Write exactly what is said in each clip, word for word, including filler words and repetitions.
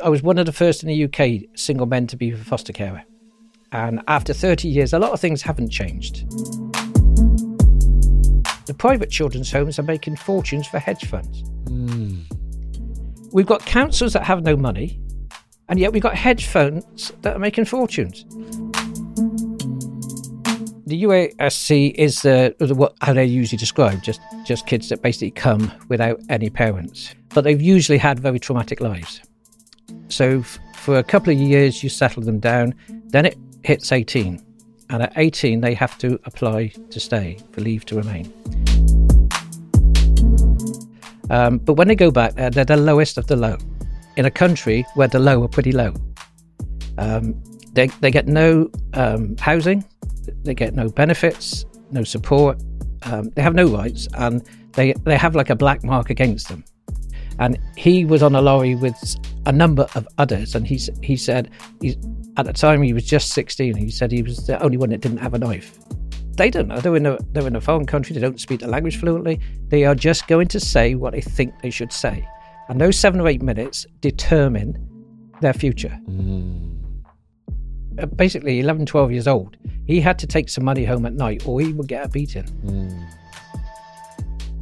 I was one of the first in the U K single men to be a foster carer. And after thirty years, a lot of things haven't changed. The private children's homes are making fortunes for hedge funds. Mm. We've got councils that have no money, and yet we've got hedge funds that are making fortunes. The U A S C is the, what, how they're usually described, just, just kids that basically come without any parents. But they've usually had very traumatic lives. So f- for a couple of years, you settle them down. Then it hits eighteen. And at eighteen, they have to apply to stay, for leave to remain. Um, but when they go back, they're, they're the lowest of the low. In a country where the low are pretty low. Um, they, they get no um, housing. They get no benefits, no support. Um, they have no rights. And they, they have like a black mark against them. And he was on a lorry with a number of others. And he, he said, he's, at the time he was just sixteen, he said he was the only one that didn't have a knife. They don't know. They're in a, they're in a foreign country. They don't speak the language fluently. They are just going to say what they think they should say. And those seven or eight minutes determine their future. Mm. Basically, eleven, twelve years old, he had to take some money home at night or he would get a beating. Mm.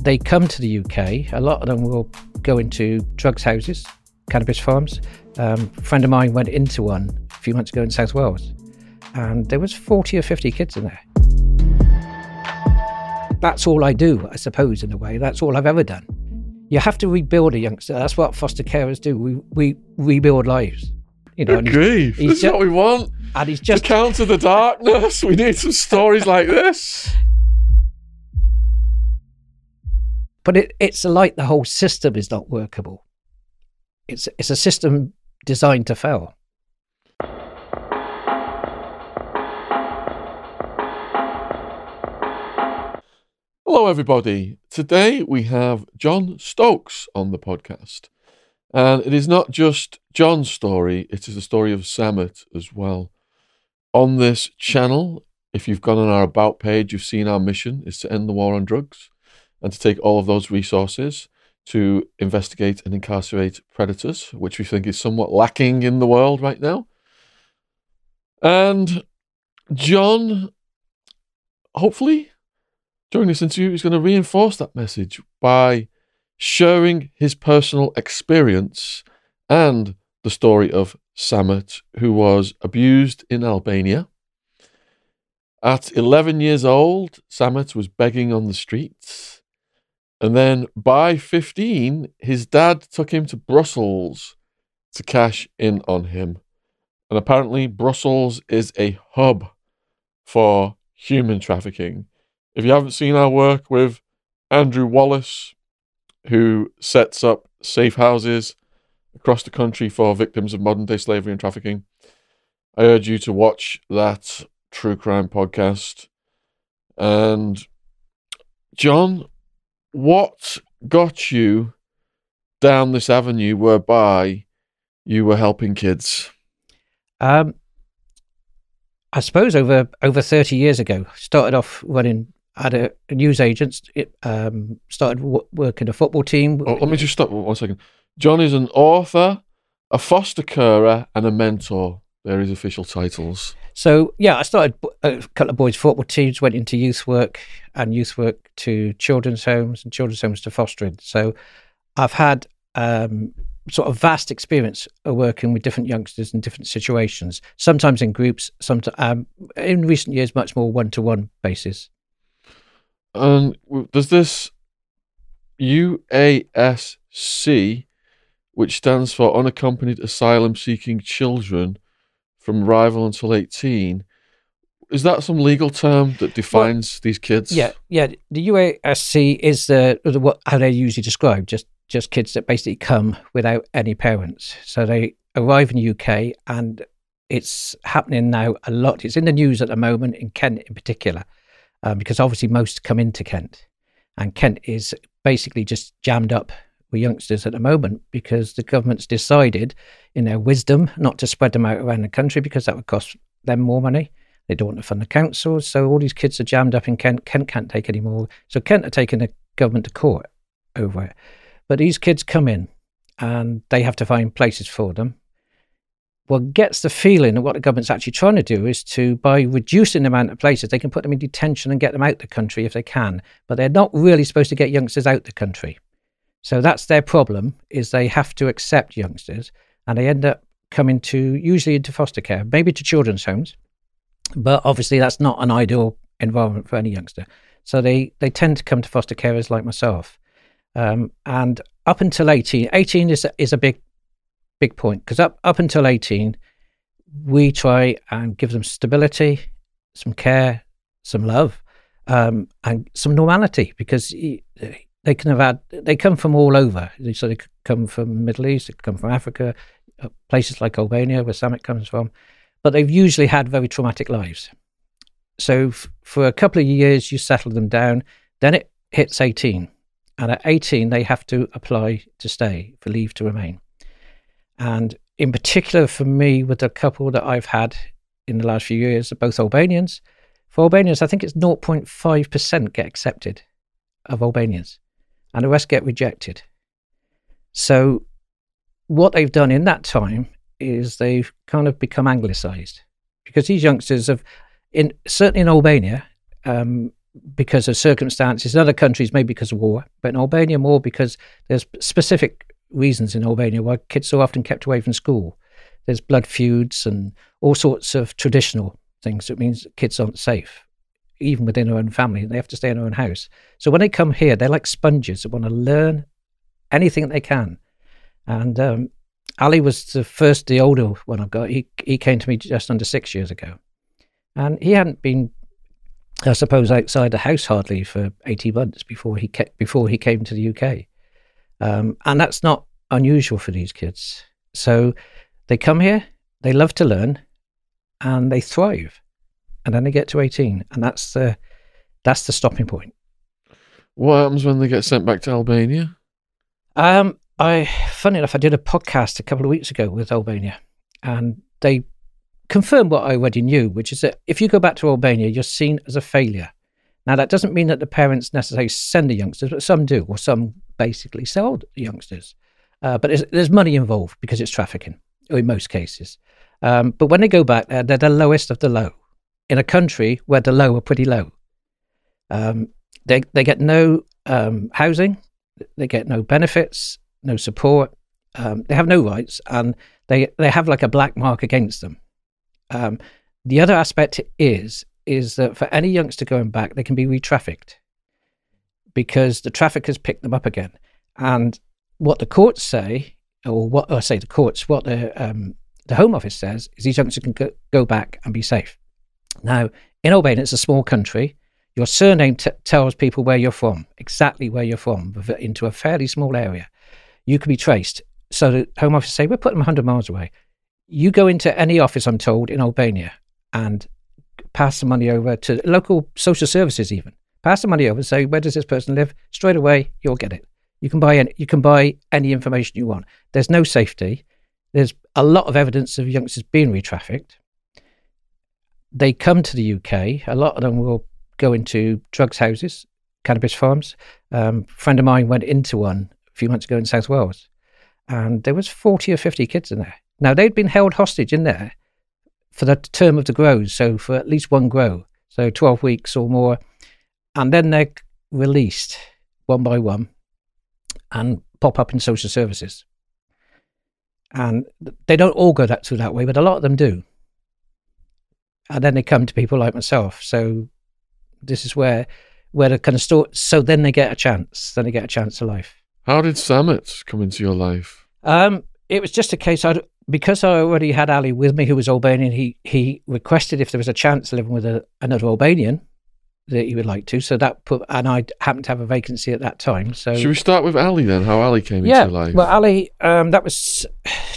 They come to the U K. A lot of them will go into drugs houses, cannabis farms. Um, a friend of mine went into one a few months ago in South Wales, and there was forty or fifty kids in there. That's all I do, I suppose, in a way. That's all I've ever done. You have to rebuild a youngster. That's what foster carers do. We we rebuild lives. You know, grief. That's just what we want. And he's just to counter the darkness. We need some stories like this. But it, it's like the whole system is not workable. It's it's a system designed to fail. Hello, everybody. Today we have John Stokes on the podcast. And it is not just John's story, it is the story of Samet as well. On this channel, if you've gone on our About page, you've seen our mission is to end the war on drugs, and to take all of those resources to investigate and incarcerate predators, which we think is somewhat lacking in the world right now. And John, hopefully, during this interview, is going to reinforce that message by sharing his personal experience and the story of Samet, who was abused in Albania. At eleven years old, Samet was begging on the streets. And then by fifteen, his dad took him to Brussels to cash in on him. And apparently Brussels is a hub for human trafficking. If you haven't seen our work with Andrew Wallace, who sets up safe houses across the country for victims of modern-day slavery and trafficking, I urge you to watch that true crime podcast. And John, what got you down this avenue whereby you were helping kids? Um, I suppose over over thirty years ago, started off running, had a, a newsagent, um, started w- working a football team. Oh, let me just stop one second. John is an author, a foster carer, and a mentor. They're his official titles. So, yeah, I started a couple of boys' football teams, went into youth work and youth work to children's homes and children's homes to fostering. So I've had um, sort of vast experience of working with different youngsters in different situations, sometimes in groups, sometimes um, in recent years, much more one-to-one basis. Um, does this U A S C, which stands for Unaccompanied Asylum-Seeking Children, from rival until eighteen. Is that some legal term that defines well, these kids? Yeah, yeah. The U A S C is the, the what, how they're usually described, just just kids that basically come without any parents. So they arrive in the U K, and it's happening now a lot. It's in the news at the moment, in Kent in particular, um, because obviously most come into Kent. And Kent is basically just jammed up with youngsters at the moment because the government's decided in their wisdom not to spread them out around the country because that would cost them more money. They don't want to fund the councils. So all these kids are jammed up in Kent. Kent can't take any more. So Kent are taking the government to court over it. But these kids come in and they have to find places for them. What gets the feeling of what the government's actually trying to do is to, by reducing the amount of places, they can put them in detention and get them out the country if they can. But they're not really supposed to get youngsters out the country. So that's their problem, is they have to accept youngsters and they end up coming to, usually into foster care, maybe to children's homes. But obviously that's not an ideal environment for any youngster. So they, they tend to come to foster carers like myself. Um, and up until eighteen, eighteen is a, is a big, big point, because up, up until eighteen, we try and give them stability, some care, some love, um, and some normality, because he, they can have had, they come from all over. So they come from the Middle East, they come from Africa, places like Albania where Samet comes from, but they've usually had very traumatic lives. So f- for a couple of years, you settle them down, then it hits eighteen. And at eighteen, they have to apply to stay, for leave to remain. And in particular for me, with the couple that I've had in the last few years, they're both Albanians. For Albanians, I think it's zero point five percent get accepted of Albanians, and the rest get rejected. So what they've done in that time is they've kind of become anglicised, because these youngsters have, in certainly in Albania, um, because of circumstances, in other countries maybe because of war, but in Albania more because there's specific reasons in Albania why kids so often kept away from school. There's blood feuds and all sorts of traditional things. It means kids aren't safe, even within their own family. They have to stay in their own house. So when they come here, they're like sponges that want to learn anything they can. And um, Ali was the first, the older one I've got. He, he came to me just under six years ago. And he hadn't been, I suppose, outside the house hardly for eighteen months before he ke- before he came to the U K. Um, and that's not unusual for these kids. So they come here, they love to learn, and they thrive. And then they get to eighteen, and that's the that's the stopping point. What happens when they get sent back to Albania? Um, I, funny enough, I did a podcast a couple of weeks ago with Albania, and they confirm what I already knew, which is that if you go back to Albania, you're seen as a failure. Now, that doesn't mean that the parents necessarily send the youngsters, but some do, or some basically sell the youngsters. Uh, but there's, there's money involved because it's trafficking, or in most cases. Um, but when they go back there, they're the lowest of the low, in a country where the low are pretty low. Um, they, they get no um, housing, they get no benefits, no support, um, they have no rights, and they they have like a black mark against them. Um, the other aspect is is that for any youngster going back, they can be re-trafficked because the traffickers pick them up again. And what the courts say, or what I say the courts, what the um, the Home Office says, is these youngsters can go, go back and be safe. Now, in Albania, it's a small country. Your surname t- tells people where you're from, exactly where you're from, into a fairly small area. You can be traced. So the Home Office say, we'll put them one hundred miles away. You go into any office, I'm told, in Albania and pass the money over to local social services even. Pass the money over and say, where does this person live? Straight away, you'll get it. You can buy any, you can buy any information you want. There's no safety. There's a lot of evidence of youngsters being re-trafficked. They come to the U K. A lot of them will go into drugs houses, cannabis farms. Um, a friend of mine went into one a few months ago in South Wales, and there was forty or fifty kids in there. Now, they'd been held hostage in there for the term of the grows, so for at least one grow, so twelve weeks or more. And then they're released one by one and pop up in social services. And they don't all go that through that way, but a lot of them do. And then they come to people like myself. So this is where where the kind of store. So then they get a chance. Then they get a chance of life. How did Samet come into your life? Um, it was just a case I'd. Because I already had Ali with me, who was Albanian, he he requested if there was a chance of living with a, another Albanian that he would like to. So that put, and I happened to have a vacancy at that time. So should we start with Ali then? How Ali came yeah, into life? Well, Ali, um, that was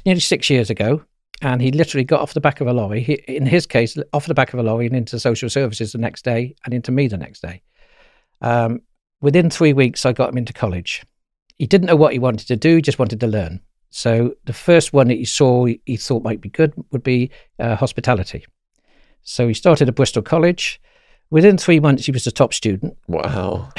nearly six years ago, and he literally got off the back of a lorry. He, in his case, off the back of a lorry and into social services the next day, and into me the next day. Um, within three weeks, I got him into college. He didn't know what he wanted to do; he just wanted to learn. So the first one that he saw he thought might be good would be uh, hospitality. So he started at Bristol College. Within three months, he was the top student. Wow.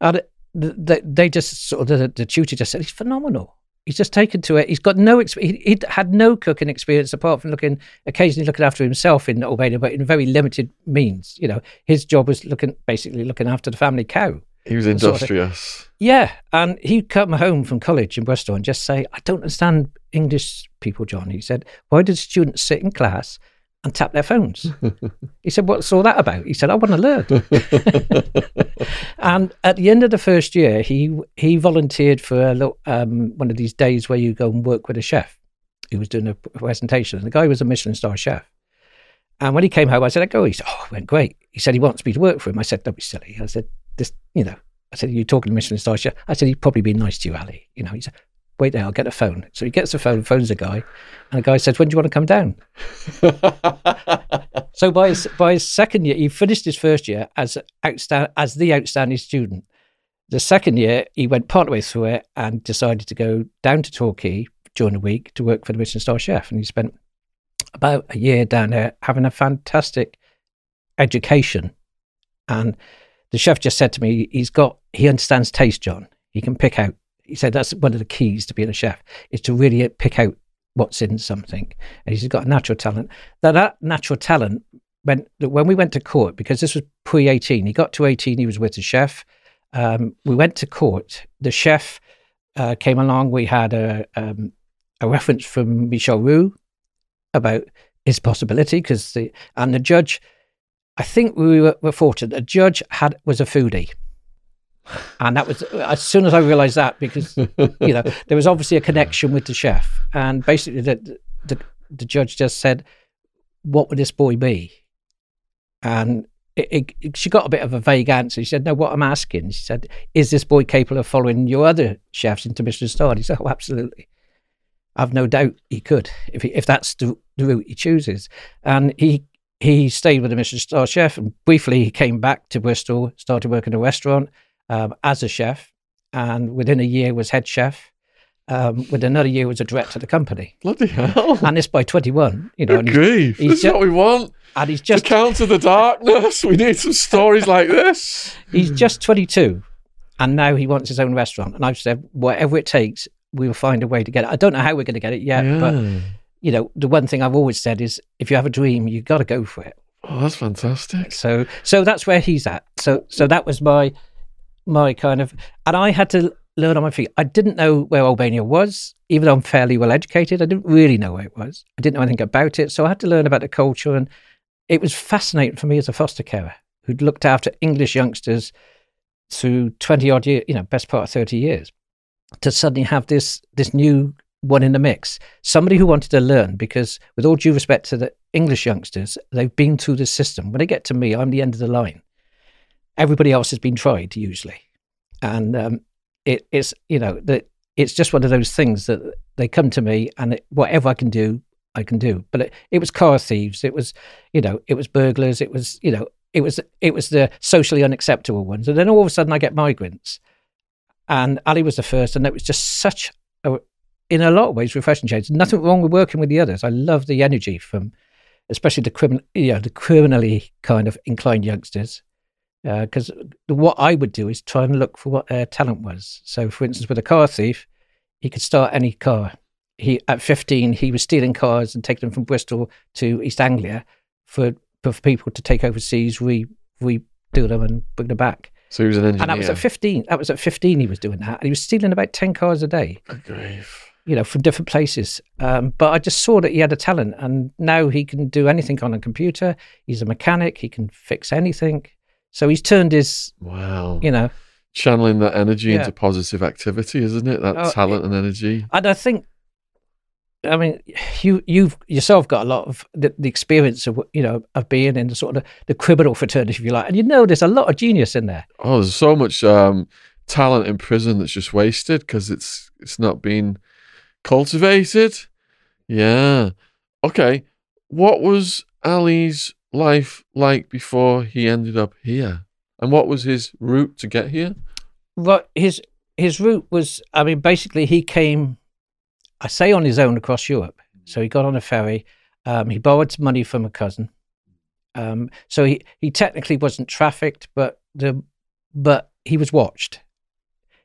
And they, they just sort of, the, the tutor just said, he's phenomenal. He's just taken to it. He's got no, exp- he, he had no cooking experience apart from looking, occasionally looking after himself in Albania, but in very limited means. You know, his job was looking, basically looking after the family cow. He was industrious. Sort of yeah. And he'd come home from college in Bristol and just say, I don't understand English people, John. He said, why do students sit in class and tap their phones? He said, what's all that about? He said, I want to learn. And at the end of the first year, he he volunteered for a little, um, one of these days where you go and work with a chef who was doing a presentation. And the guy was a Michelin Star Chef. And when he came home, I said, I go. He said, oh, it went great. He said, he wants me to work for him. I said, don't be silly. I said, this, you know, I said, you're talking to Michelin Star Chef. I said, he'd probably be nice to you, Ali. You know, he said, wait there, I'll get a phone. So he gets the phone, phones the guy, and the guy says, when do you want to come down? So by his, by his second year, he finished his first year as outsta- as the outstanding student. The second year, he went partway through it and decided to go down to Torquay during the week to work for the Michelin Star Chef. And he spent about a year down there having a fantastic education. And the chef just said to me, he's got, he understands taste, John. He can pick out. He said that's one of the keys to being a chef, is to really pick out what's in something. And he's got a natural talent. Now that natural talent, when, when we went to court, because this was pre eighteen, he got to eighteen, he was with the chef. Um, we went to court. The chef uh, came along. We had a, um, a reference from Michel Roux about his possibility, because the and the judge, I think we were, were fortunate. The judge had was a foodie. And that was, as soon as I realised that, because, you know, there was obviously a connection with the chef. And basically the, the the judge just said, what would this boy be? And it, it, she got a bit of a vague answer. She said, no, what I'm asking, she said, is this boy capable of following your other chefs into Michelin Star? And he said, oh, absolutely. I've no doubt he could, if he, if that's the, the route he chooses. And he he stayed with the Michelin Star Chef, and briefly he came back to Bristol, started working in a restaurant, Um, as a chef, and within a year was head chef. Um, with another year was a director of the company. Bloody hell! And this by twenty-one, you know. Good grief! He's, he's this just, is what we want. And he's just to counter the darkness. We need some stories like this. He's just twenty-two, and now he wants his own restaurant. And I've said, whatever it takes, we will find a way to get it. I don't know how we're going to get it yet, yeah. But you know, the one thing I've always said is, if you have a dream, you've got to go for it. Oh, that's fantastic. So, so that's where he's at. So, so that was my. My kind of, and I had to learn on my feet. I didn't know where Albania was, even though I'm fairly well educated. I didn't really know where it was. I didn't know anything about it. So I had to learn about the culture. And it was fascinating for me as a foster carer who'd looked after English youngsters through twenty odd years, you know, best part of thirty years, to suddenly have this this new one in the mix. Somebody who wanted to learn, because with all due respect to the English youngsters, they've been through the system. When they get to me, I'm the end of the line. Everybody else has been tried usually, and um, it, it's you know that it's just one of those things that they come to me, and it, whatever I can do, I can do. But it, it was car thieves, it was you know, it was burglars, it was you know, it was it was the socially unacceptable ones, and then all of a sudden I get migrants, and Ali was the first, and it was just such a, in a lot of ways, refreshing change. Nothing wrong with working with the others. I love the energy from, especially the criminal, you know, the criminally kind of inclined youngsters. Because uh, what I would do is try and look for what their talent was. So, for instance, with a car thief, he could start any car. He at fifteen, he was stealing cars and taking them from Bristol to East Anglia for, for people to take overseas, re redo them and bring them back. So he was an engineer. And that was at fifteen. That was at fifteen. He was doing that, and he was stealing about ten cars a day. Good grief. You know, from different places. Um, but I just saw that he had a talent, and now he can do anything on a computer. He's a mechanic. He can fix anything. So he's turned his, wow, you know, channeling that energy yeah. into positive activity, isn't it? That oh, talent it, and energy. And I think, I mean, you you've yourself got a lot of the, the experience of you know of being in the sort of the criminal fraternity, if you like, and you know, there's a lot of genius in there. Oh, there's so much um, talent in prison that's just wasted because it's it's not being cultivated. Yeah. Okay. What was Ali's life like before he ended up here, and what was his route to get here? Well, his his route was, I mean, basically he came, I say on his own, across Europe. So he got on a ferry. Um, he borrowed some money from a cousin. Um, so he, he technically wasn't trafficked, but the but he was watched.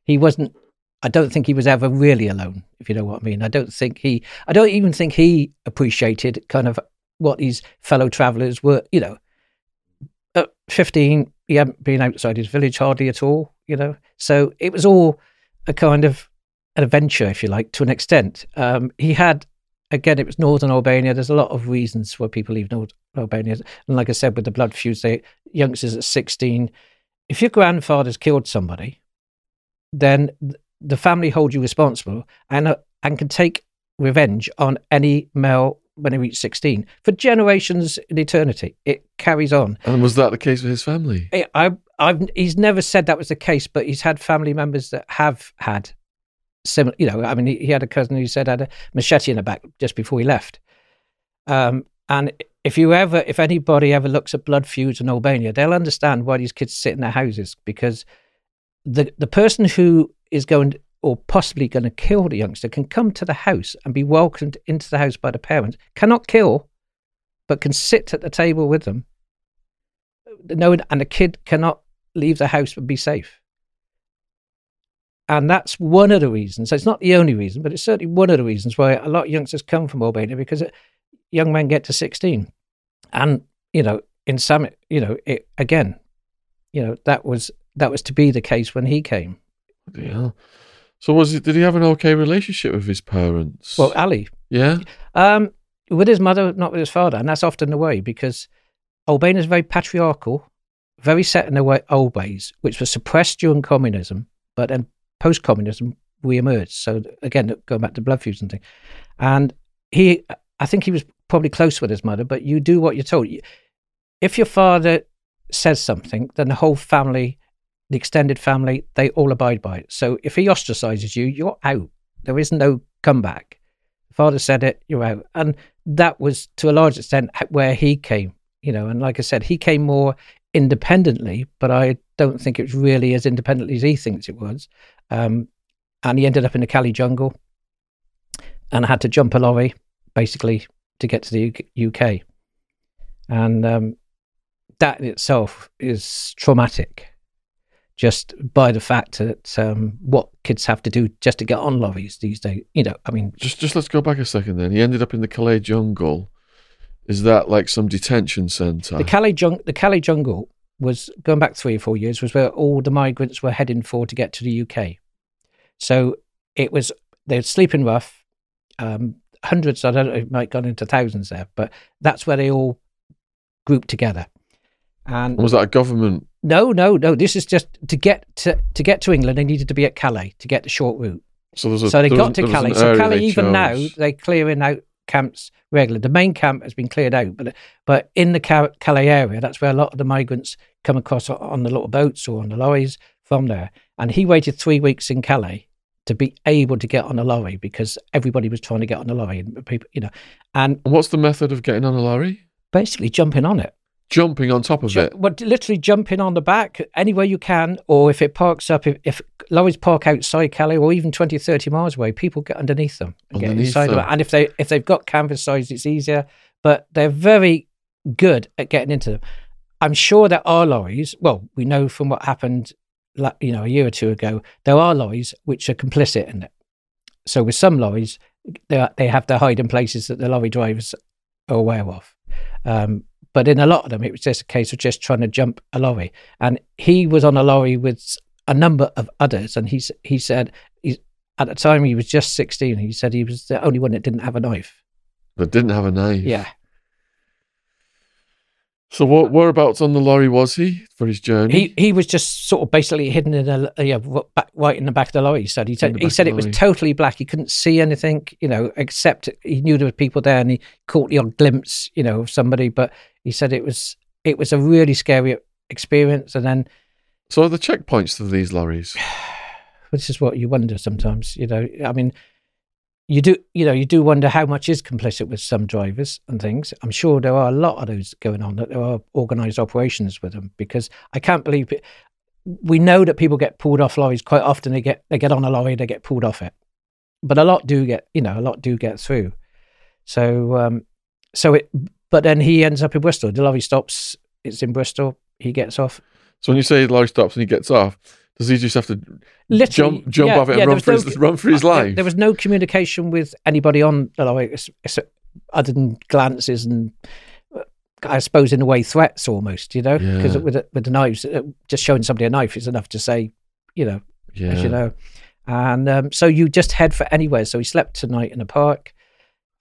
he wasn't, I don't think he was ever really alone, if you know what I mean. I don't think he, I don't even think he appreciated kind of what his fellow travellers were, you know. At fifteen, he hadn't been outside his village hardly at all, you know. So it was all a kind of an adventure, if you like, to an extent. Um, he had, again, it was northern Albania. There's a lot of reasons why people leave northern Albania. And like I said, with the blood feuds, they, youngsters at sixteen, if your grandfather's killed somebody, then the family hold you responsible and uh, and can take revenge on any male when they reach sixteen for generations in eternity. It carries on. And was that the case with his family? It, I, I've, he's never said that was the case, but he's had family members that have had similar, you know, I mean, he, he had a cousin who said had a machete in the back just before he left. Um, and if you ever, if anybody ever looks at blood feuds in Albania, they'll understand why these kids sit in their houses, because the the person who is going or possibly going to kill the youngster can come to the house and be welcomed into the house by the parents, cannot kill, but can sit at the table with them. No, and the kid cannot leave the house and be safe. And that's one of the reasons. It's not the only reason, but it's certainly one of the reasons why a lot of youngsters come from Albania, because it, young men get to sixteen. And, you know, in some, you know, it, again, you know, that was, that was to be the case when he came. Yeah. So was it, did he have an okay relationship with his parents? Well, Ali. Yeah. Um, with his mother, not with his father. And that's often the way, because Albania is very patriarchal, very set in their way, old ways, which was suppressed during communism, but then post-communism we emerged. So again, going back to blood feuds and things. And he, I think he was probably close with his mother, but you do what you're told. If your father says something, then the whole family, the extended family, they all abide by it. So if he ostracizes you, you're out. There is no comeback. Father said it, you're out. And that was, to a large extent, where he came, you know. And like I said, he came more independently, but I don't think it was really as independently as he thinks it was. Um, and he ended up in the Calais Jungle and had to jump a lorry, basically, to get to the U K. And um, that in itself is traumatic, just by the fact that um, what kids have to do just to get on lorries these days, you know, I mean... Just just let's go back a second then. He ended up in the Calais Jungle. Is that like some detention centre? The Calais Jung- the Calais Jungle was, going back three or four years, was where all the migrants were heading for to get to the U K. So it was, they'd sleep in rough, um, hundreds, I don't know, it might have gone into thousands there, but that's where they all grouped together. And was that a government... No, no, no. This is just to get to to get to England. They needed to be at Calais to get the short route. So, there's a, so they there got to Calais. So Calais, even chose. Now, they're clearing out camps regularly. The main camp has been cleared out, but but in the Calais area, that's where a lot of the migrants come across on the little boats or on the lorries from there. And he waited three weeks in Calais to be able to get on a lorry, because everybody was trying to get on a lorry. And people, you know, and, and what's the method of getting on a lorry? Basically, jumping on it. Jumping on top of Jump, it? Well, literally jumping on the back anywhere you can, or if it parks up, if, if lorries park outside Calais or even twenty, thirty miles away, people get underneath them. And, underneath get inside them. Them. And if, they, if they've got canvas size, it's easier, but they're very good at getting into them. I'm sure there are lorries, well, we know from what happened, you know, a year or two ago, there are lorries which are complicit in it. So with some lorries, they, are, they have their hiding places that the lorry drivers are aware of. Um, But in a lot of them, it was just a case of just trying to jump a lorry. And he was on a lorry with a number of others. And he, he said, he, at the time, he was just sixteen. He said he was the only one that didn't have a knife. That didn't have a knife? Yeah. So what whereabouts on the lorry was he for his journey? He he was just sort of basically hidden in a, yeah, back, right in the back of the lorry, he said. He, t- he said it was totally black. He couldn't see anything, you know, except he knew there were people there and he caught the odd glimpse, you know, of somebody. But he said it was it was a really scary experience. And then... So are there checkpoints to these lorries? This is what you wonder sometimes, you know. I mean... You do, you know, you do wonder how much is complicit with some drivers and things. I'm sure there are a lot of those going on, that there are organised operations with them, because I can't believe it. We know that people get pulled off lorries quite often. They get they get on a lorry, they get pulled off it, but a lot do get, you know, a lot do get through. So, um, so it. But then he ends up in Bristol. The lorry stops. It's in Bristol. He gets off. So when you say the lorry stops and he gets off, Does he just have to Literally, jump jump yeah, off it and yeah, run, for no, his, run for his life? There was no communication with anybody on, other than glances and, I suppose, in a way, threats almost, you know? Because yeah. with, with the knives, just showing somebody a knife is enough to say, you know, yeah. as you know. And um, so you just head for anywhere. So he slept tonight in a park,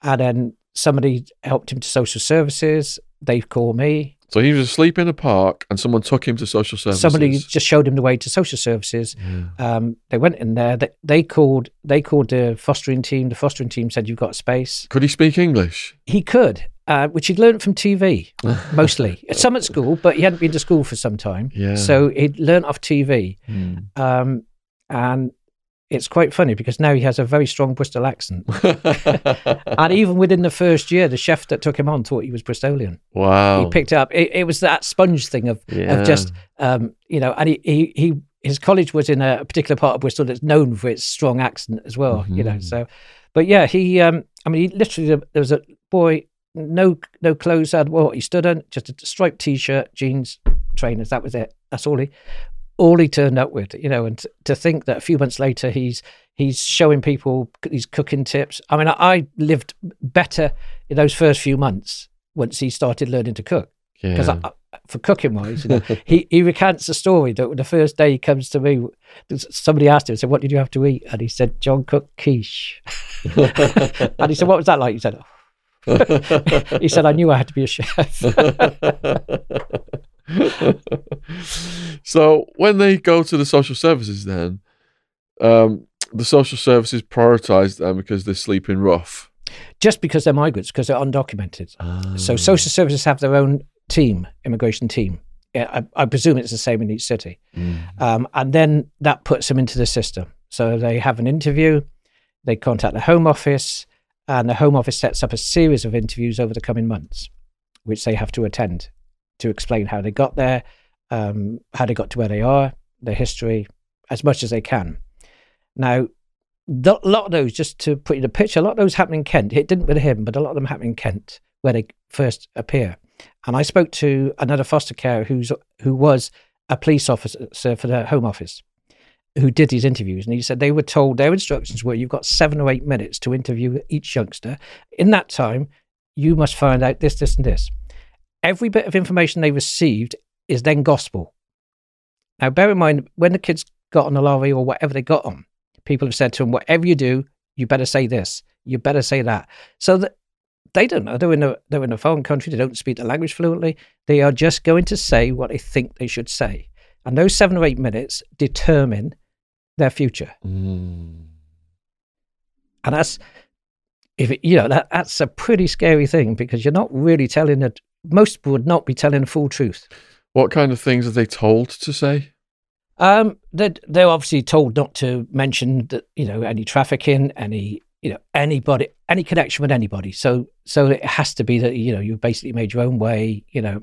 and then somebody helped him to social services. They called me. So he was asleep in a park and someone took him to social services. Somebody just showed him the way to social services. Yeah. Um, they went in there. They, they called They called the fostering team. The fostering team said, you've got a space. Could he speak English? He could, uh, which he'd learned from T V, mostly. Some at school, but he hadn't been to school for some time. Yeah. So he'd learned off T V. Hmm. Um, and it's quite funny because now he has a very strong Bristol accent. And even within the first year, the chef that took him on thought he was Bristolian. Wow. He picked it up. It, it was that sponge thing of, yeah. of just, um, you know, and he, he, he, his college was in a particular part of Bristol that's known for its strong accent as well, mm-hmm. you know, so, but yeah, he, um, I mean, he literally, there was a boy, no, no clothes had, well, he stood on, just a striped t-shirt, jeans, trainers. That was it. That's all he, all he turned up with, you know, and t- to think that a few months later he's he's showing people these cooking tips. I mean, I, I lived better in those first few months once he started learning to cook. Because yeah. for cooking-wise, you know, he, he recants the story that the first day he comes to me, somebody asked him, said, what did you have to eat? And he said, John cooked quiche. And he said, what was that like? He said, oh. He said, I knew I had to be a chef. So when they go to the social services, then um the social services prioritize them because they're sleeping rough, just because they're migrants, because they're undocumented. Oh. So social services have their own team, immigration team. I, I presume it's the same in each city. Mm. Um, and then that puts them into the system. So they have an interview, they contact the Home Office, and the Home Office sets up a series of interviews over the coming months, which they have to attend to explain how they got there, um, how they got to where they are, their history, as much as they can. Now, the, a lot of those, just to put in a picture, a lot of those happen in Kent. It didn't with him, but a lot of them happen in Kent, where they first appear. And I spoke to another foster carer who's who was a police officer for the Home Office, who did these interviews. And he said they were told, their instructions were, you've got seven or eight minutes to interview each youngster. In that time, you must find out this, this, and this. Every bit of information they received is then gospel. Now, bear in mind, when the kids got on the lorry or whatever they got on, people have said to them, whatever you do, you better say this, you better say that. So that they don't know. They're in a, they're in a foreign country. They don't speak the language fluently. They are just going to say what they think they should say. And those seven or eight minutes determine their future. Mm. And that's, if it, you know, that, that's a pretty scary thing, because you're not really telling a... most people would not be telling the full truth. What kind of things are they told to say? Um, they're, they're obviously told not to mention that, you know, any trafficking, any, you know, anybody, any connection with anybody. So, so it has to be that, you know, you basically made your own way, you know,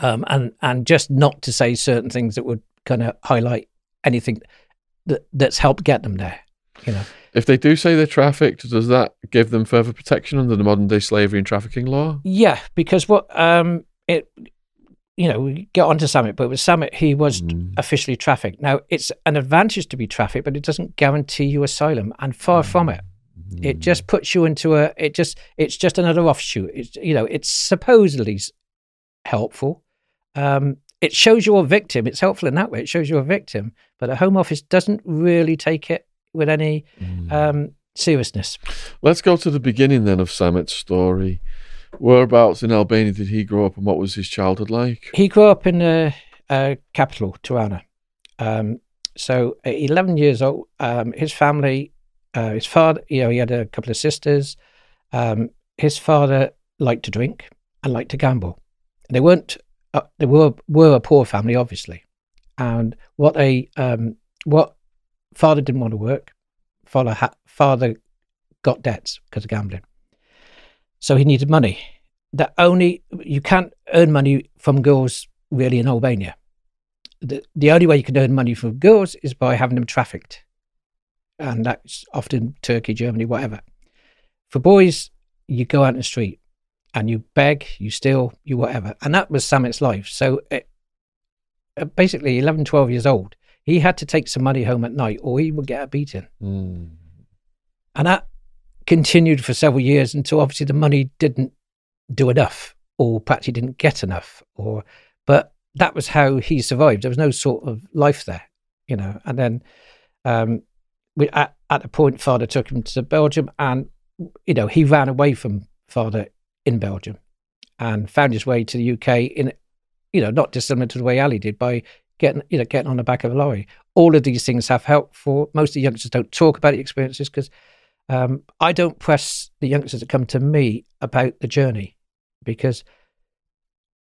um, and, and just not to say certain things that would kind of highlight anything that that's helped get them there, you know. If they do say they're trafficked, does that give them further protection under the modern-day slavery and trafficking law? Yeah, because what um, it, you know, we get onto Samet, but with Samet, he was mm. officially trafficked. Now, it's an advantage to be trafficked, but it doesn't guarantee you asylum, and far mm. from it. Mm. It just puts you into a. It just it's just another offshoot. It's, you know, it's supposedly helpful. Um, it shows you're a victim. It's helpful in that way. It shows you're a victim, but the Home Office doesn't really take it with any mm. um, seriousness. Let's go to the beginning then of Samet's story. Whereabouts in Albania did he grow up, and what was his childhood like? He grew up in the uh, capital, Tirana. Um, so at eleven years old, um, his family, uh, his father, you know, he had a couple of sisters. Um, his father liked to drink and liked to gamble. They weren't, uh, they were, were a poor family, obviously. And what they, um, what, Father didn't want to work. Father, ha- father got debts because of gambling. So he needed money. The only, you can't earn money from girls really in Albania. The, the only way you can earn money from girls is by having them trafficked. And that's often Turkey, Germany, whatever. For boys, you go out in the street and you beg, you steal, you whatever. And that was Samet's life. So it, basically eleven, twelve years old, He had to take some money home at night or he would get a beating. Mm. And that continued for several years until obviously the money didn't do enough or perhaps he didn't get enough. Or, but that was how he survived. There was no sort of life there, you know. And then um, we, at, at a point, father took him to Belgium and, you know, he ran away from father in Belgium and found his way to the U K in, you know, not dissimilar to the way Ali did by getting, you know, getting on the back of a lorry. All of these things have help for, most of the youngsters don't talk about the experiences because um, I don't press the youngsters that come to me about the journey because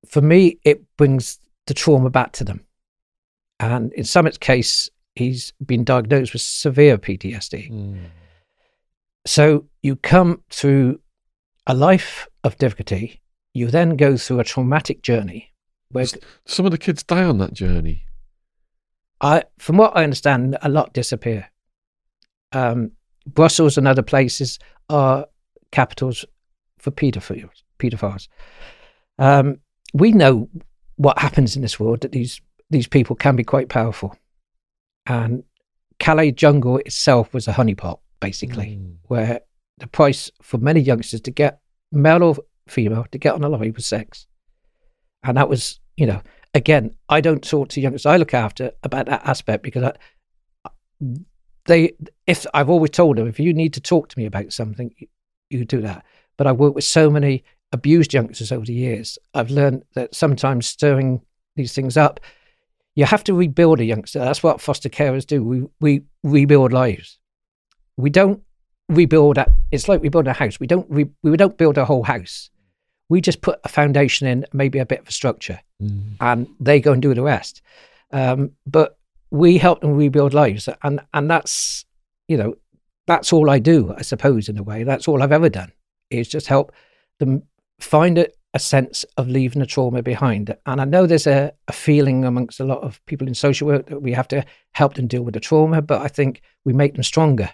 for me, it brings the trauma back to them. And in Samet's case, he's been diagnosed with severe P T S D. Mm. So you come through a life of difficulty, you then go through a traumatic journey. Where some of the kids die on that journey. I, from what I understand, a lot disappear. Um, Brussels and other places are capitals for paedophiles. paedophiles. Um, we know what happens in this world, that these, these people can be quite powerful. And Calais Jungle itself was a honeypot, basically, mm. where the price for many youngsters to get, male or female, to get on a lorry was sex. And that was, you know, again, I don't talk to youngsters I look after about that aspect because I, they, if I've always told them, if you need to talk to me about something, you, you do that. But I work with so many abused youngsters over the years. I've learned that sometimes stirring these things up, you have to rebuild a youngster. That's what foster carers do. We we rebuild lives. We don't rebuild a, it's like rebuilding a house. We don't re, we don't build a whole house. We just put a foundation in, maybe a bit of a structure, mm. and they go and do the rest. Um, but we help them rebuild lives, and and that's, you know, that's all I do, I suppose, in a way. That's all I've ever done is just help them find a, a sense of leaving the trauma behind. And I know there's a, a feeling amongst a lot of people in social work that we have to help them deal with the trauma, but I think we make them stronger.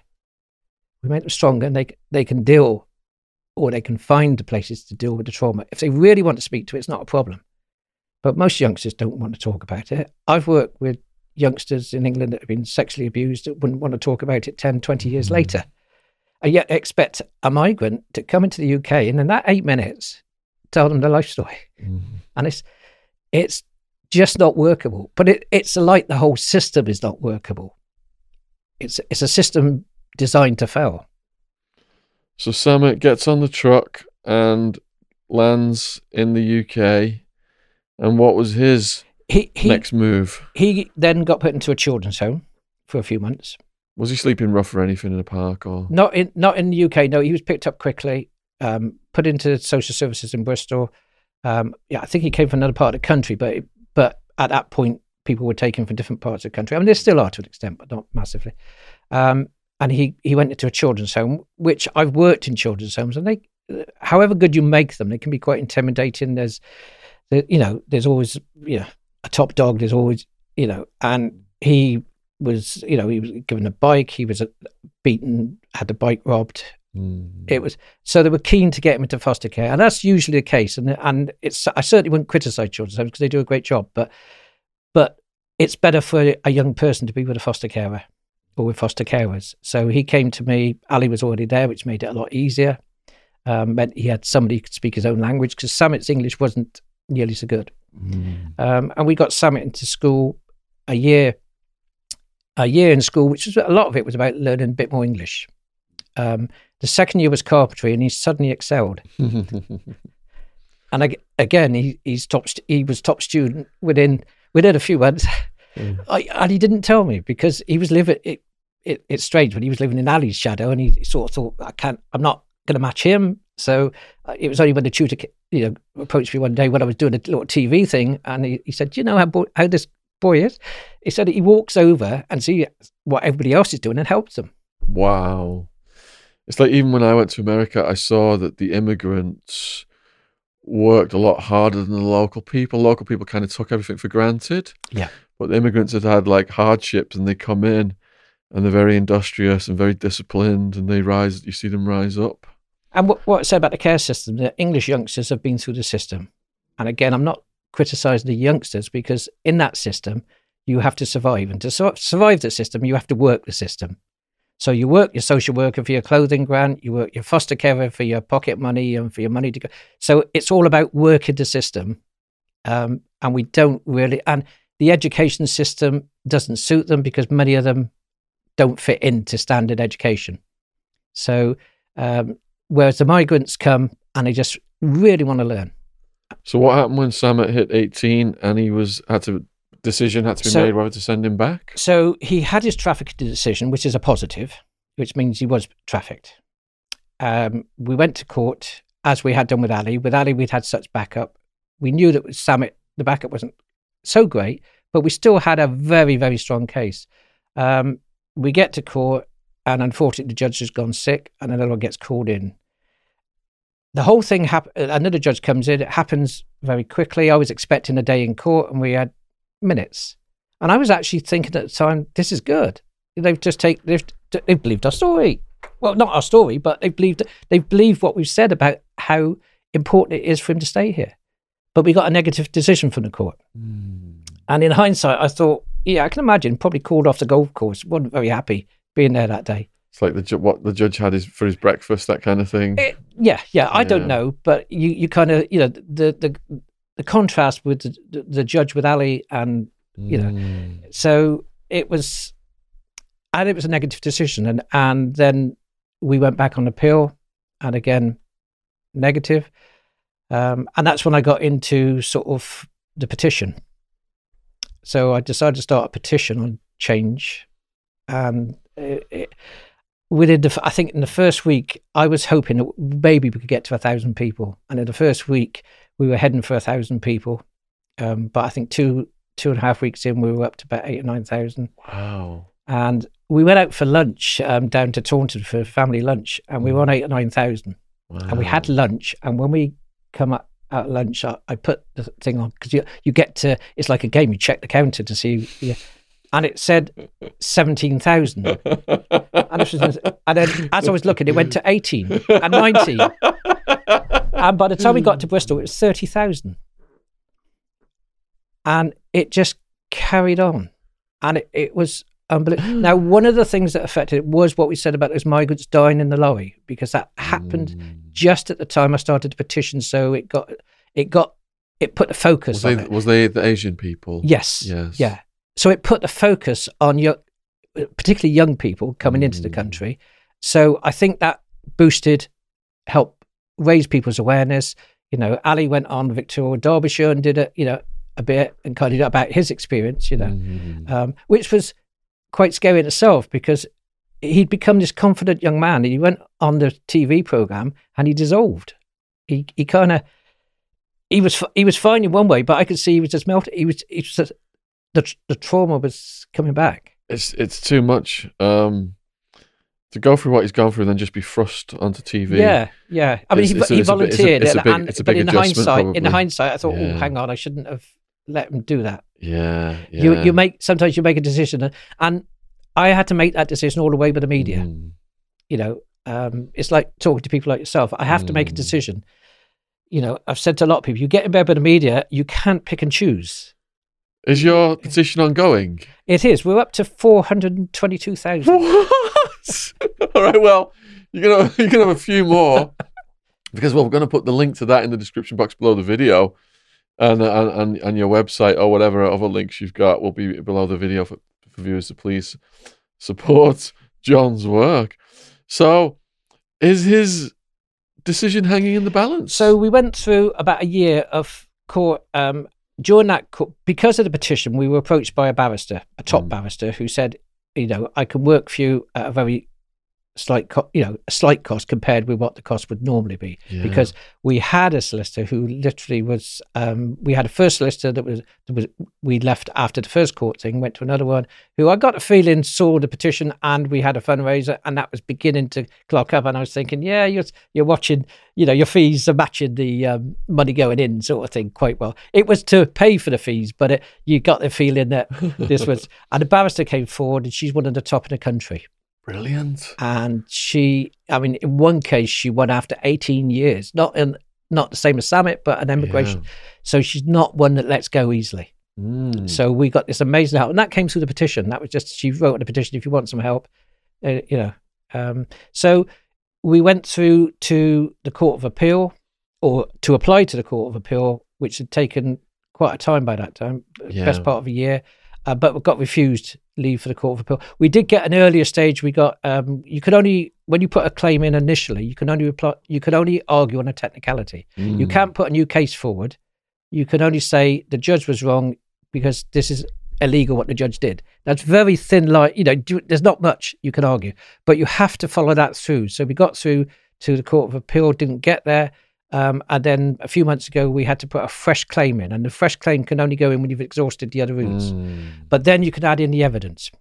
We make them stronger, and they they can deal. Or they can find the places to deal with the trauma. If they really want to speak to it, it's not a problem. But most youngsters don't want to talk about it. I've worked with youngsters in England that have been sexually abused that wouldn't want to talk about it ten, twenty years mm-hmm. later. And yet expect a migrant to come into the U K and in that eight minutes, tell them their life story. Mm-hmm. And it's it's just not workable. But it, it's like the whole system is not workable. It's it's a system designed to fail. So Samet gets on the truck and lands in the U K. And what was his he, he, next move? He then got put into a children's home for a few months. Was he sleeping rough or anything in a park? Or not in not in the U K, no. He was picked up quickly, um, put into social services in Bristol. Um, yeah, I think he came from another part of the country, but it, but at that point, people were taken from different parts of the country. I mean, they still are to an extent, but not massively. Um And he, he went into a children's home, which I've worked in children's homes, and they, however good you make them, they can be quite intimidating. There's, there, you know, there's always, you know, a top dog. There's always, you know, and he was, you know, he was given a bike. He was beaten, had the bike robbed. Mm. It was, so they were keen to get him into foster care, and that's usually the case. And and it's, I certainly wouldn't criticise children's homes because they do a great job, but but it's better for a young person to be with a foster carer. Or with foster carers. So he came to me. Ali was already there, which made it a lot easier. Um, meant he had somebody who could speak his own language because Samet's English wasn't nearly so good. Mm. Um, and we got Samet into school a year, a year in school, which was a lot of it was about learning a bit more English. Um, the second year was carpentry, and he suddenly excelled. And I, again, he he's top. He was top student within within a few months. Mm. I, and he didn't tell me because he was living it, it it's strange when he was living in Ali's shadow and he sort of thought I can't I'm not going to match him, so uh, it was only when the tutor, you know, approached me one day when I was doing a little T V thing, and he, he said, do you know how, bo- how this boy is? He said he walks over and sees what everybody else is doing and helps them. Wow. It's like even when I went to America, I saw that the immigrants worked a lot harder than the local people. Local people kind of took everything for granted. Yeah. But the immigrants had had like hardships, and they come in and they're very industrious and very disciplined, and they rise, you see them rise up. And what, what I said about the care system, the English youngsters have been through the system. And again, I'm not criticising the youngsters because in that system, you have to survive. And to su- survive the system, you have to work the system. So you work your social worker for your clothing grant, you work your foster carer for your pocket money and for your money to go. So it's all about working the system. Um, and we don't really, and the education system doesn't suit them because many of them don't fit into standard education. So um, whereas the migrants come and they just really want to learn. So what happened when Samet hit eighteen and he was had to decision had to be so, made whether to send him back? So he had his trafficked decision, which is a positive, which means he was trafficked. Um, we went to court, as we had done with Ali. With Ali, we'd had such backup. We knew that with Samet, the backup wasn't so great, but we still had a very, very strong case. Um, we get to court, and unfortunately, the judge has gone sick, and another one gets called in. The whole thing happened, another judge comes in, it happens very quickly. I was expecting a day in court, and we had minutes. And I was actually thinking at the time, this is good. They've just take they've they've believed our story. Well, not our story, but they've believed they've believed what we've said about how important it is for him to stay here. But we got a negative decision from the court. Mm. And in hindsight, I thought, yeah, I can imagine, probably called off the golf course, wasn't very happy being there that day. It's like the ju- what the judge had his, for his breakfast, that kind of thing. It, yeah, yeah, I yeah. don't know, but you, you kind of, you know, the the the contrast with the, the, the judge with Ali and, you know, mm. so it was, and it was a negative decision. And, and then we went back on appeal and again, negative. Um, and that's when I got into sort of the petition. So I decided to start a petition on change. And it, it, within the, I think in the first week, I was hoping that maybe we could get to a thousand people. And in the first week, we were heading for a thousand people, um, but I think two two and a half weeks in, we were up to about eight or nine thousand. Wow! And we went out for lunch um, down to Taunton for family lunch, and we were on eight or nine thousand. Wow. And we had lunch, and when we come up at lunch, I, I put the thing on because you you get to, it's like a game. You check the counter to see, yeah, and it said seventeen thousand. and, and then as I was looking, it went to eighteen and nineteen. And by the time we got to Bristol, it was thirty thousand. And it just carried on. And it, it was unbelievable. Now, one of the things that affected it was what we said about those migrants dying in the lorry, because that happened mm. just at the time I started the petition. So it got, it got, it put the focus was on they, it. Was they the Asian people? Yes. Yes. Yeah. So it put the focus on your, particularly young people coming mm. into the country. So I think that boosted, helped raise people's awareness. You know, Ali went on Victoria Derbyshire and did a, you know, a bit and kind of about his experience, you know, mm-hmm. um, which was quite scary in itself because he'd become this confident young man. He went on the T V program and he dissolved. He he kind of, he was, he was fine in one way, but I could see he was just melted. He was, he was just, the, the trauma was coming back. It's, it's too much. Um, To go through what he's gone through and then just be thrust onto T V. Yeah, yeah. I mean, it's, he, it's, he volunteered, it's a, it's a big, and, it's a big but in hindsight, probably. in hindsight, I thought, yeah. oh, hang on, I shouldn't have let him do that. Yeah, yeah. You, you make sometimes you make a decision, and, and I had to make that decision all the way with the media. Mm. You know, um, it's like talking to people like yourself. I have mm. to make a decision. You know, I've said to a lot of people, you get in bed with the media, you can't pick and choose. Is your petition ongoing? It is. We're up to four hundred and twenty-two thousand. All right, well, you're gonna you're gonna have a few more because well, we're gonna put the link to that in the description box below the video, and and and your website or whatever other links you've got will be below the video for, for viewers to please support John's work. So, is his decision hanging in the balance? So we went through about a year of court. Um, during that court, because of the petition, we were approached by a barrister, a top mm. barrister, who said, you know, I can work for you at a very slight, co- you know, a slight cost compared with what the cost would normally be. Yeah. Because we had a solicitor who literally was, um, we had a first solicitor that was, that was, we left after the first court thing, went to another one who I got a feeling saw the petition, and we had a fundraiser, and that was beginning to clock up. And I was thinking, yeah, you're, you're watching, you know, your fees are matching the um, money going in sort of thing quite well. It was to pay for the fees, but it, you got the feeling that this was, and the barrister came forward, and she's one of the top in the country. Brilliant. And she, I mean, in one case, she won after eighteen years, not in, not the same as Samet, but an emigration. Yeah. So she's not one that lets go easily. Mm. So we got this amazing help, and that came through the petition. That was just, she wrote the petition, if you want some help, uh, you know. Um, so we went through to the Court of Appeal, or to apply to the Court of Appeal, which had taken quite a time by that time, yeah. best part of a year, uh, but we got refused leave for the Court of Appeal. We did get an earlier stage. We got, um, you could only, when you put a claim in initially, you can only reply, you could only argue on a technicality. Mm. You can't put a new case forward. You can only say the judge was wrong because this is illegal what the judge did. That's very thin line. You know, do, there's not much you can argue, but you have to follow that through. So we got through to the Court of Appeal, didn't get there. Um, and then a few months ago, we had to put a fresh claim in, and the fresh claim can only go in when you've exhausted the other routes. Mm. But then you can add in the evidence.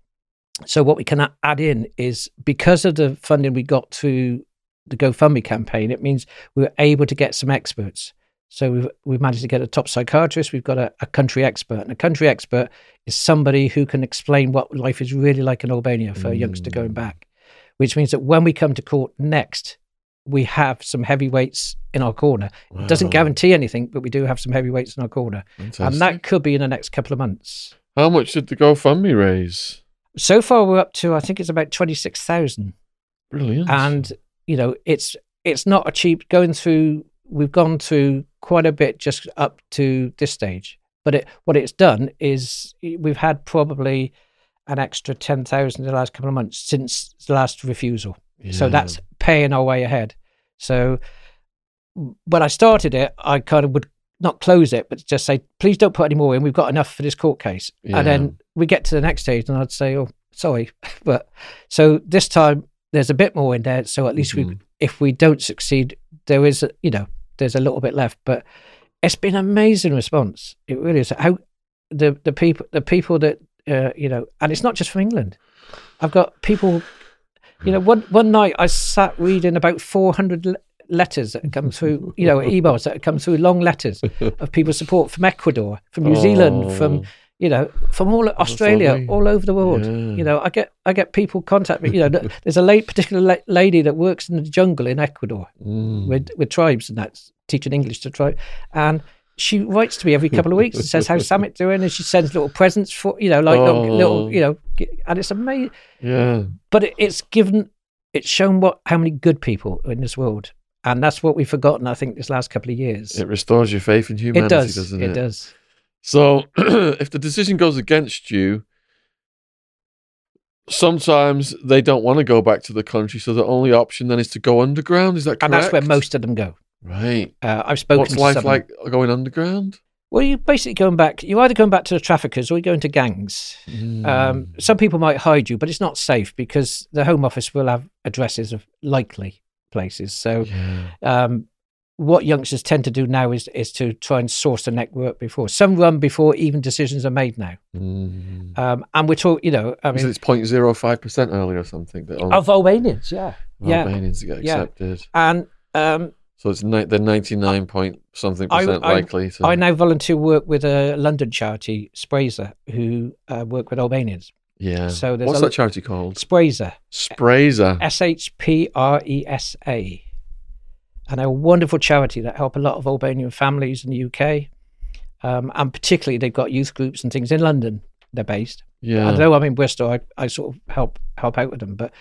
So what we can add in is, because of the funding we got through the GoFundMe campaign, it means we were able to get some experts. So we've, we've managed to get a top psychiatrist. We've got a, a country expert. And a country expert is somebody who can explain what life is really like in Albania for mm. a youngster going back, which means that when we come to court next, we have some heavyweights in our corner. Wow. It doesn't guarantee anything, but we do have some heavyweights in our corner. Fantastic. And that could be in the next couple of months. How much did the GoFundMe raise? So far, we're up to, I think it's about twenty-six thousand. Brilliant. And, you know, it's it's not a cheap, going through, we've gone through quite a bit just up to this stage. But it, what it's done is we've had probably an extra ten thousand in the last couple of months since the last refusal. Yeah. So that's paying our way ahead. So when I started it, I kind of would not close it, but just say, please don't put any more in. We've got enough for this court case. Yeah. And then we get to the next stage and I'd say, oh, sorry. But so this time there's a bit more in there. So at least mm-hmm. we, if we don't succeed, there is, a, you know, there's a little bit left, but it's been an amazing response. It really is. How the, the people, the people that, uh, you know, and it's not just from England. I've got people, you know, one one night I sat reading about four hundred le- letters that had come through, you know, emails that had come through, long letters of people's support from Ecuador, from New oh. Zealand, from, you know, from all Australia, That's all over the world. Yeah. You know, I get I get people contact me. You know, there's a late particular la- lady that works in the jungle in Ecuador mm. with with tribes and that's teaching English to tribe, and she writes to me every couple of weeks and says, how's Samet doing? And she sends little presents for, you know, like oh. little, you know, and it's amazing. Yeah. But it, it's given, it's shown what, how many good people are in this world. And that's what we've forgotten, I think, this last couple of years. It restores your faith in humanity, it does, doesn't it? It does. So if the decision goes against you, sometimes they don't want to go back to the country. So the only option then is to go underground. Is that correct? And that's where most of them go. Right. Uh, I've spoken What's to life someone. Like going underground? Well, you're basically going back, you're either going back to the traffickers or you're going to gangs. Mm. Um, some people might hide you, but it's not safe because the Home Office will have addresses of likely places. So yeah. um, what youngsters tend to do now is is to try and source the network before. Some run before even decisions are made now. Mm. Um, and we're talking, you know. I mean, it's zero point zero five percent early or something. That all, of Albanians, yeah. yeah. Albanians get accepted. Yeah. And... Um, So it's ni- the ninety-nine point something percent I, I, likely. To... I now volunteer work with a London charity, Shpresa, who uh, work with Albanians. Yeah. So there's what's a, that charity called? Shpresa. Shpresa. S H P R E S A. And they're a wonderful charity that help a lot of Albanian families in the U K. Um, and particularly they've got youth groups and things in London. They're based. Yeah. Although I'm in Bristol, I, I sort of help help out with them. But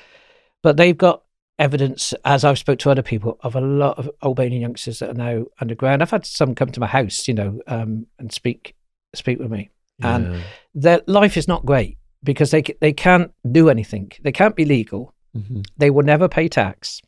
But they've got evidence, as I've spoke to other people, of a lot of Albanian youngsters that are now underground. I've had some come to my house, you know, um, and speak speak with me. Yeah. And their life is not great because they they can't do anything. They can't be legal. Mm-hmm. They will never pay tax.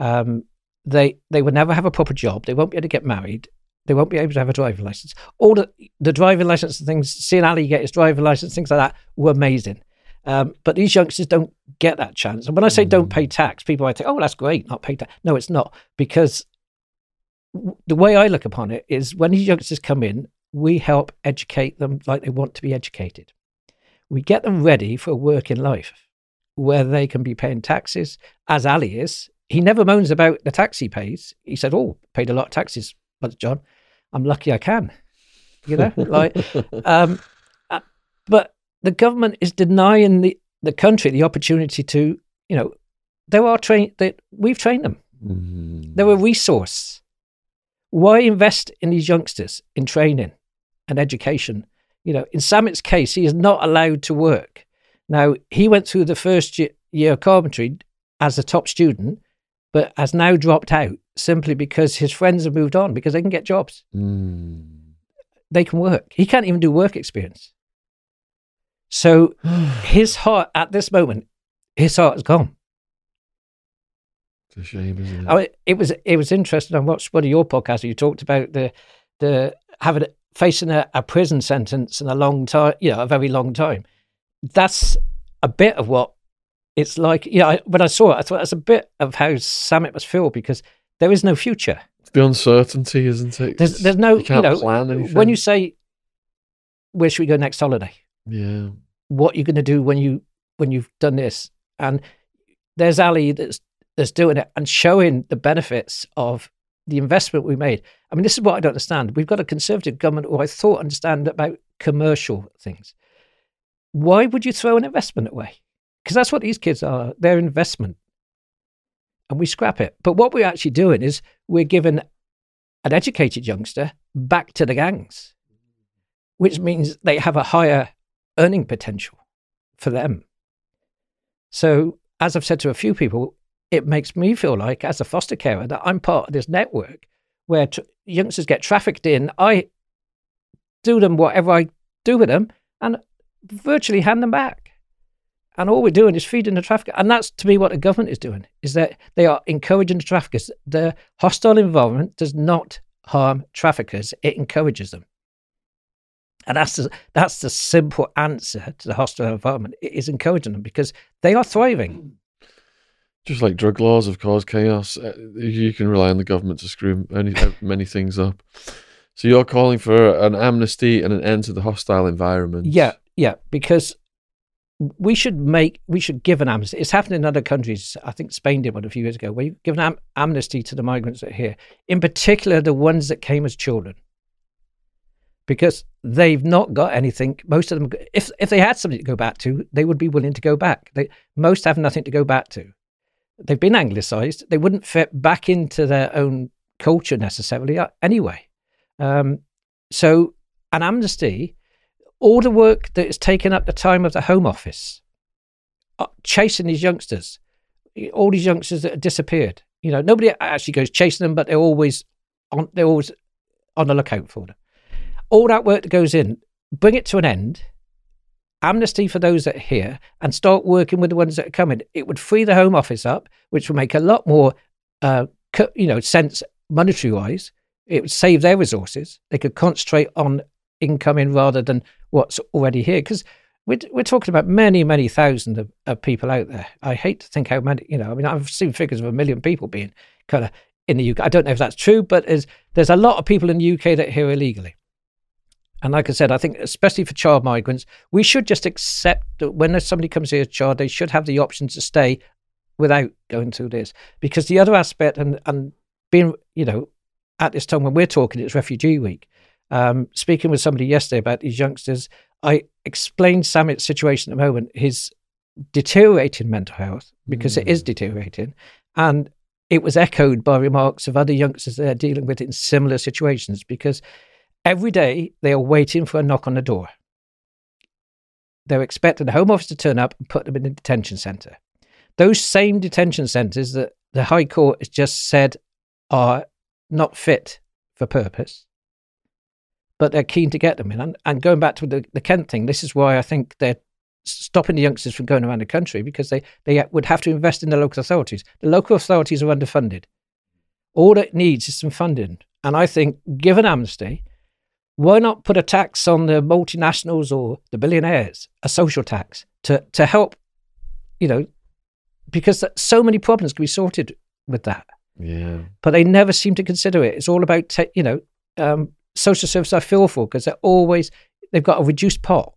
Um, they they will never have a proper job. They won't be able to get married. They won't be able to have a driving license. All the the driving license and things, seeing Ali get his driving license, things like that, were amazing. Um, but these youngsters don't get that chance. And when I say mm. don't pay tax, people might think, oh, that's great, not pay tax. No, it's not. Because w- the way I look upon it is when these youngsters come in, we help educate them like they want to be educated. We get them ready for a work in life where they can be paying taxes, as Ali is. He never moans about the tax he pays. He said, oh, paid a lot of taxes. But John, I'm lucky I can. You know, like, um, uh, but... the government is denying the, the country the opportunity to, you know, there are train that we've trained them. Mm. They're a resource. Why invest in these youngsters in training and education You know, in Samet's case, he is not allowed to work. Now, he went through the first year of carpentry as a top student, but has now dropped out simply because his friends have moved on because they can get jobs. Mm. They can work. He can't even do work experience. So his heart at this moment, his heart is gone. It's a shame, isn't it? I mean, it was it was interesting. I watched one of your podcasts where you talked about the the having facing a, a prison sentence in a long time, you know, a very long time. That's a bit of what it's like. You know, I, when I saw it, I thought that's a bit of how Samet must feel because there is no future. It's the uncertainty, isn't it? There's, there's no, you, can't you know, plan anything. When you say, "Where should we go next holiday?" Yeah, what are you going to do when you when you've done this? And there's Ali that's that's doing it and showing the benefits of the investment we made. I mean, this is what I don't understand. We've got a Conservative government who I thought understand about commercial things. Why would you throw an investment away? Because that's what these kids are. They're investment, and we scrap it. But what we're actually doing is we're giving an educated youngster back to the gangs, which means they have a higher earning potential for them. So as I've said to a few people, it makes me feel like as a foster carer that I'm part of this network where t- youngsters get trafficked in. I do them whatever I do with them and virtually hand them back. And all we're doing is feeding the trafficker. And that's to me what the government is doing, is that they are encouraging the traffickers. The hostile environment does not harm traffickers. It encourages them. And that's the, that's the simple answer to the hostile environment. It is encouraging them because they are thriving. Just like drug laws have caused chaos, you can rely on the government to screw many, many things up. So you're calling for an amnesty and an end to the hostile environment. Yeah, yeah, because we should make, we should give an amnesty. It's happened in other countries. I think Spain did one a few years ago, where you give an am- amnesty to the migrants that are here, in particular the ones that came as children. Because they've not got anything. Most of them, if if they had something to go back to, they would be willing to go back. They, most have nothing to go back to. They've been anglicised. They wouldn't fit back into their own culture necessarily anyway. Um, so an amnesty, all the work that is taken up the time of the Home Office, uh, chasing these youngsters, all these youngsters that have disappeared. You know, nobody actually goes chasing them, but they're always on. They're always on the lookout for them. All that work that goes in, bring it to an end, amnesty for those that are here, and start working with the ones that are coming. It would free the Home Office up, which would make a lot more, uh, co- you know, sense monetary-wise. It would save their resources. They could concentrate on incoming rather than what's already here. Because we're, we're talking about many, many thousands of, of people out there. I hate to think how many, you know, I mean, I've seen figures of a million people being kind of in the U K. I don't know if that's true, but there's, there's a lot of people in the U K that are here illegally. And like I said, I think especially for child migrants, we should just accept that when somebody comes here as a child, they should have the option to stay without going through this. Because the other aspect, and, and being, you know, at this time when we're talking, it's Refugee Week. Um, speaking with somebody yesterday about these youngsters, I explained Samet's situation at the moment, his deteriorating mental health, because mm. it is deteriorating. And it was echoed by remarks of other youngsters they're dealing with in similar situations because every day, they are waiting for a knock on the door. They're expecting the Home Office to turn up and put them in a detention centre. Those same detention centres that the High Court has just said are not fit for purpose, but they're keen to get them in. And, and going back to the, the Kent thing, this is why I think they're stopping the youngsters from going around the country because they, they would have to invest in the local authorities. The local authorities are underfunded. All it needs is some funding. And I think, given amnesty, why not put a tax on the multinationals or the billionaires, a social tax to, to help, you know, because so many problems can be sorted with that. Yeah. But they never seem to consider it. It's all about, te- you know, um, social services I feel for because they're always, they've got a reduced pot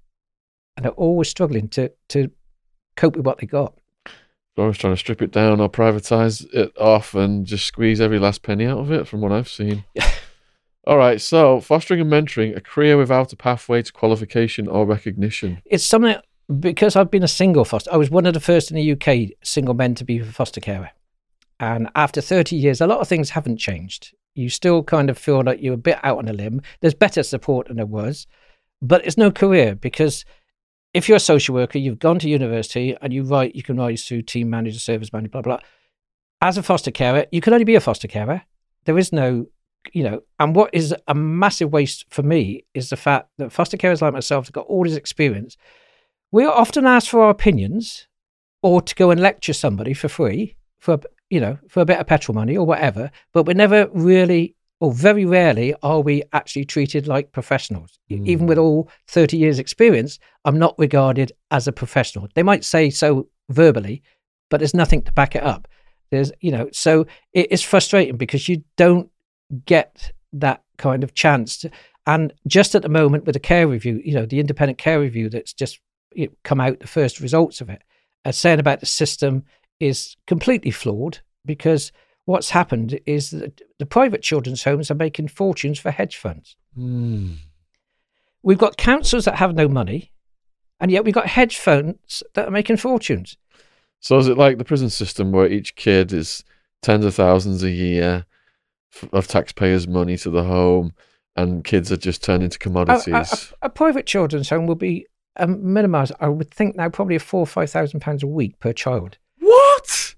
and they're always struggling to, to cope with what they got. They're always trying to strip it down or privatise it off and just squeeze every last penny out of it from what I've seen. All right, so fostering and mentoring, a career without a pathway to qualification or recognition. It's something, because I've been a single foster, I was one of the first in the U K single men to be a foster carer. And after thirty years, a lot of things haven't changed. You still kind of feel like you're a bit out on a limb. There's better support than there was. But it's no career, because if you're a social worker, you've gone to university and you write, you can rise through team manager, service manager, blah, blah. As a foster carer, you can only be a foster carer. There is no, you know, and what is a massive waste for me is the fact that foster carers like myself have got all this experience. We are often asked for our opinions or to go and lecture somebody for free for, you know, for a bit of petrol money or whatever, but we're never really, or very rarely, are we actually treated like professionals. Mm. Even with all thirty years experience, I'm not regarded as a professional. They might say so verbally, but there's nothing to back it up. There's, you know, so it is frustrating because you don't get that kind of chance to, and just at the moment with the care review, you know, the independent care review that's just you know, come out, the first results of it, and saying about the system is completely flawed, because what's happened is that the private children's homes are making fortunes for hedge funds. Mm. We've got councils that have no money, and yet we've got hedge funds that are making fortunes. So is it like the prison system where each kid is tens of thousands a year of taxpayers' money to the home, and kids are just turned into commodities? A, a, a, a private children's home will be um, minimised, I would think now, probably four or five thousand pounds a week per child. What?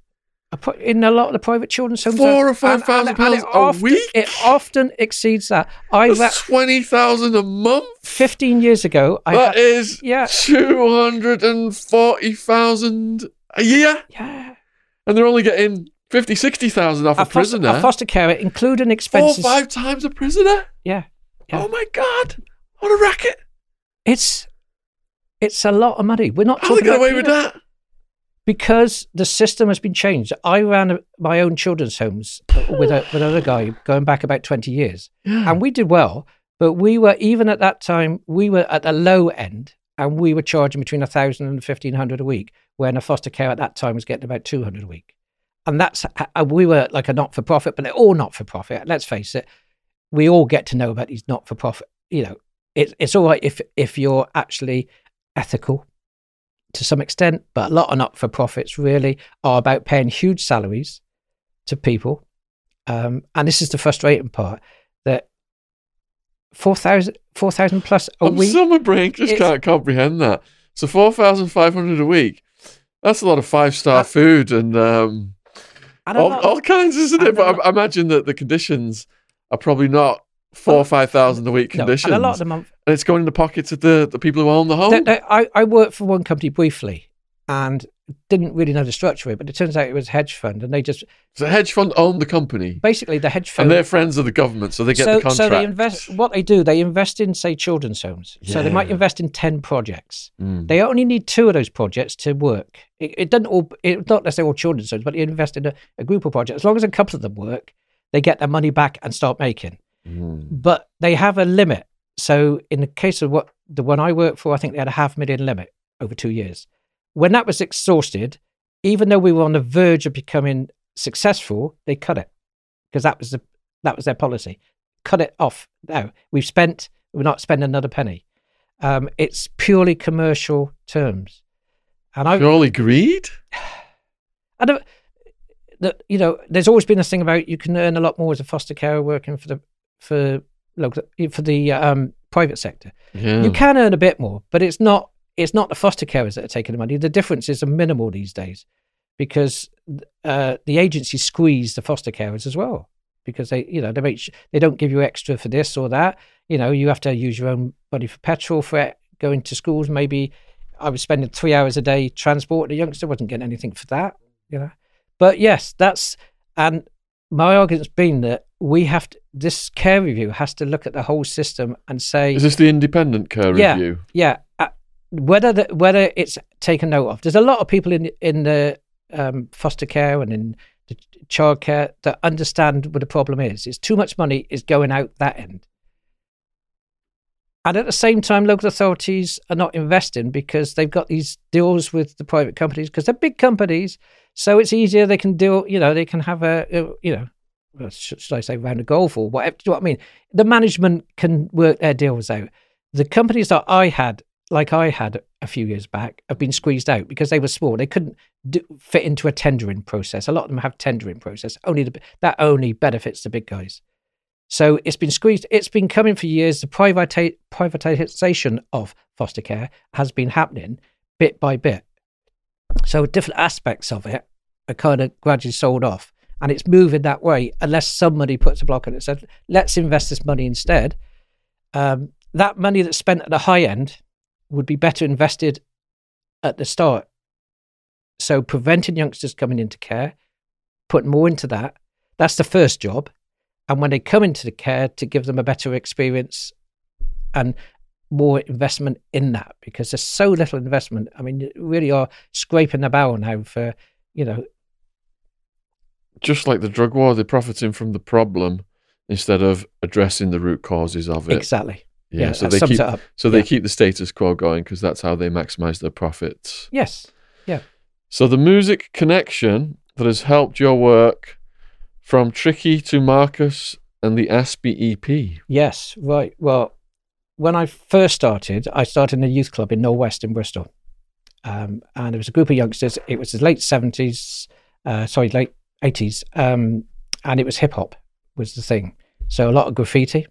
In a lot of the private children's homes, four or five thousand pounds a week. It often exceeds that. I ra- twenty thousand a month. Fifteen years ago, I that ra- is yeah two hundred and forty thousand a year. Yeah, and they're only getting fifty, sixty thousand off a, a prisoner. Foster, a foster carer, including expenses, four or five times a prisoner. Yeah. yeah. Oh my God! What a racket! It's it's a lot of money. We're not. How talking they get away with that? Because the system has been changed. I ran my own children's homes with, a, with another guy going back about twenty years. Yeah. And we did well, but we were, even at that time, we were at the low end, and we were charging between one thousand and fifteen hundred a week, when a foster care at that time was getting about two hundred a week. And that's, we were like a not-for-profit, but they're all not-for-profit. Let's face it, we all get to know about these not-for-profit. You know, it, it's all right if if you're actually ethical to some extent, but a lot of not-for-profits really are about paying huge salaries to people. Um, and this is the frustrating part, that four thousand plus a I'm week... I'm still, my brain just can't comprehend that. So four thousand five hundred a week, that's a lot of five-star food and um, all, lot, all kinds, isn't it? But lot, I imagine that the conditions are probably not four or five thousand a week conditions. No, and a lot of the month. And it's going in the pockets of the, the people who own the home. They, they, I, I worked for one company briefly and didn't really know the structure of it, but it turns out it was a hedge fund, and they just... So the hedge fund owned the company? Basically, the hedge fund... And their friends are the government, so they get so, the contract. So they invest, what they do, they invest in, say, children's homes. Yeah. So they might invest in ten projects. Mm. They only need two of those projects to work. It, it doesn't all... It, not necessarily all children's homes, but they invest in a, a group of projects. As long as a couple of them work, they get their money back and start making. Mm. But they have a limit. So in the case of what the one I worked for, I think they had a half million limit over two years. When that was exhausted, even though we were on the verge of becoming successful, they cut it, because that was the that was their policy. Cut it off. No, we've spent. We're not spending another penny. Um, it's purely commercial terms. And I purely greed. I don't. That you know, there's always been this thing about you can earn a lot more as a foster carer working for the for local for the um, private sector. Yeah. You can earn a bit more, but it's not. It's not the foster carers that are taking the money. The differences are minimal these days, because uh, the agencies squeeze the foster carers as well, because they, you know, they make sure they don't give you extra for this or that. You know, you have to use your own money for petrol, for going to schools. Maybe I was spending three hours a day transporting a youngster, wasn't getting anything for that. You know, but yes, that's and my argument's been that we have to, this care review has to look at the whole system and say, is this the independent care yeah, review? Yeah, yeah. Whether the, whether it's taken note of, there's a lot of people in in the um, foster care and in the childcare that understand what the problem is. It's too much money is going out that end, and at the same time, local authorities are not investing because they've got these deals with the private companies, because they're big companies, so it's easier. They can deal, you know, they can have a you know, well, should I say round of golf or whatever? Do you know what I mean? The management can work their deals out. The companies that I had. like I had a few years back, have been squeezed out because they were small. They couldn't do, fit into a tendering process. A lot of them have tendering process. Only the, that only benefits the big guys. So it's been squeezed. It's been coming for years. The privata- privatisation of foster care has been happening bit by bit. So different aspects of it are kind of gradually sold off. And it's moving that way unless somebody puts a block on it and says, let's invest this money instead. Um, that money that's spent at the high end would be better invested at the start. So preventing youngsters coming into care, putting more into that, that's the first job. And when they come into the care, to give them a better experience and more investment in that, because there's so little investment. I mean, you really are scraping the barrel now for, you know. Just like the drug war, they're profiting from the problem instead of addressing the root causes of it. Exactly. Yeah, yeah, so they keep so they yeah. keep the status quo going because that's how they maximize their profits. Yes. Yeah. So the music connection that has helped your work from Tricky to Marcus and the Aspie E P. Yes, right. Well, when I first started, I started in a youth club in Norwest in Bristol. Um, and it was a group of youngsters. It was the late seventies, uh, sorry, late eighties. Um, and it was hip hop was the thing. So a lot of graffiti,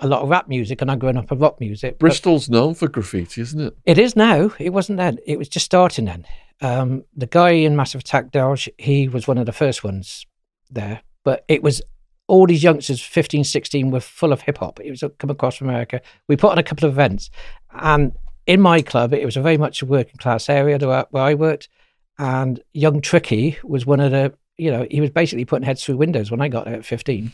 a lot of rap music, and I'm growing up with rock music. Bristol's known for graffiti, isn't it? It is now. It wasn't then. It was just starting then. Um, the guy in Massive Attack, Delge, he was one of the first ones there. But it was all these youngsters, fifteen, sixteen, were full of hip hop. It was come across from America. We put on a couple of events. And in my club, it was a very much a working class area where I worked. And young Tricky was one of the, you know, he was basically putting heads through windows when I got there at fifteen.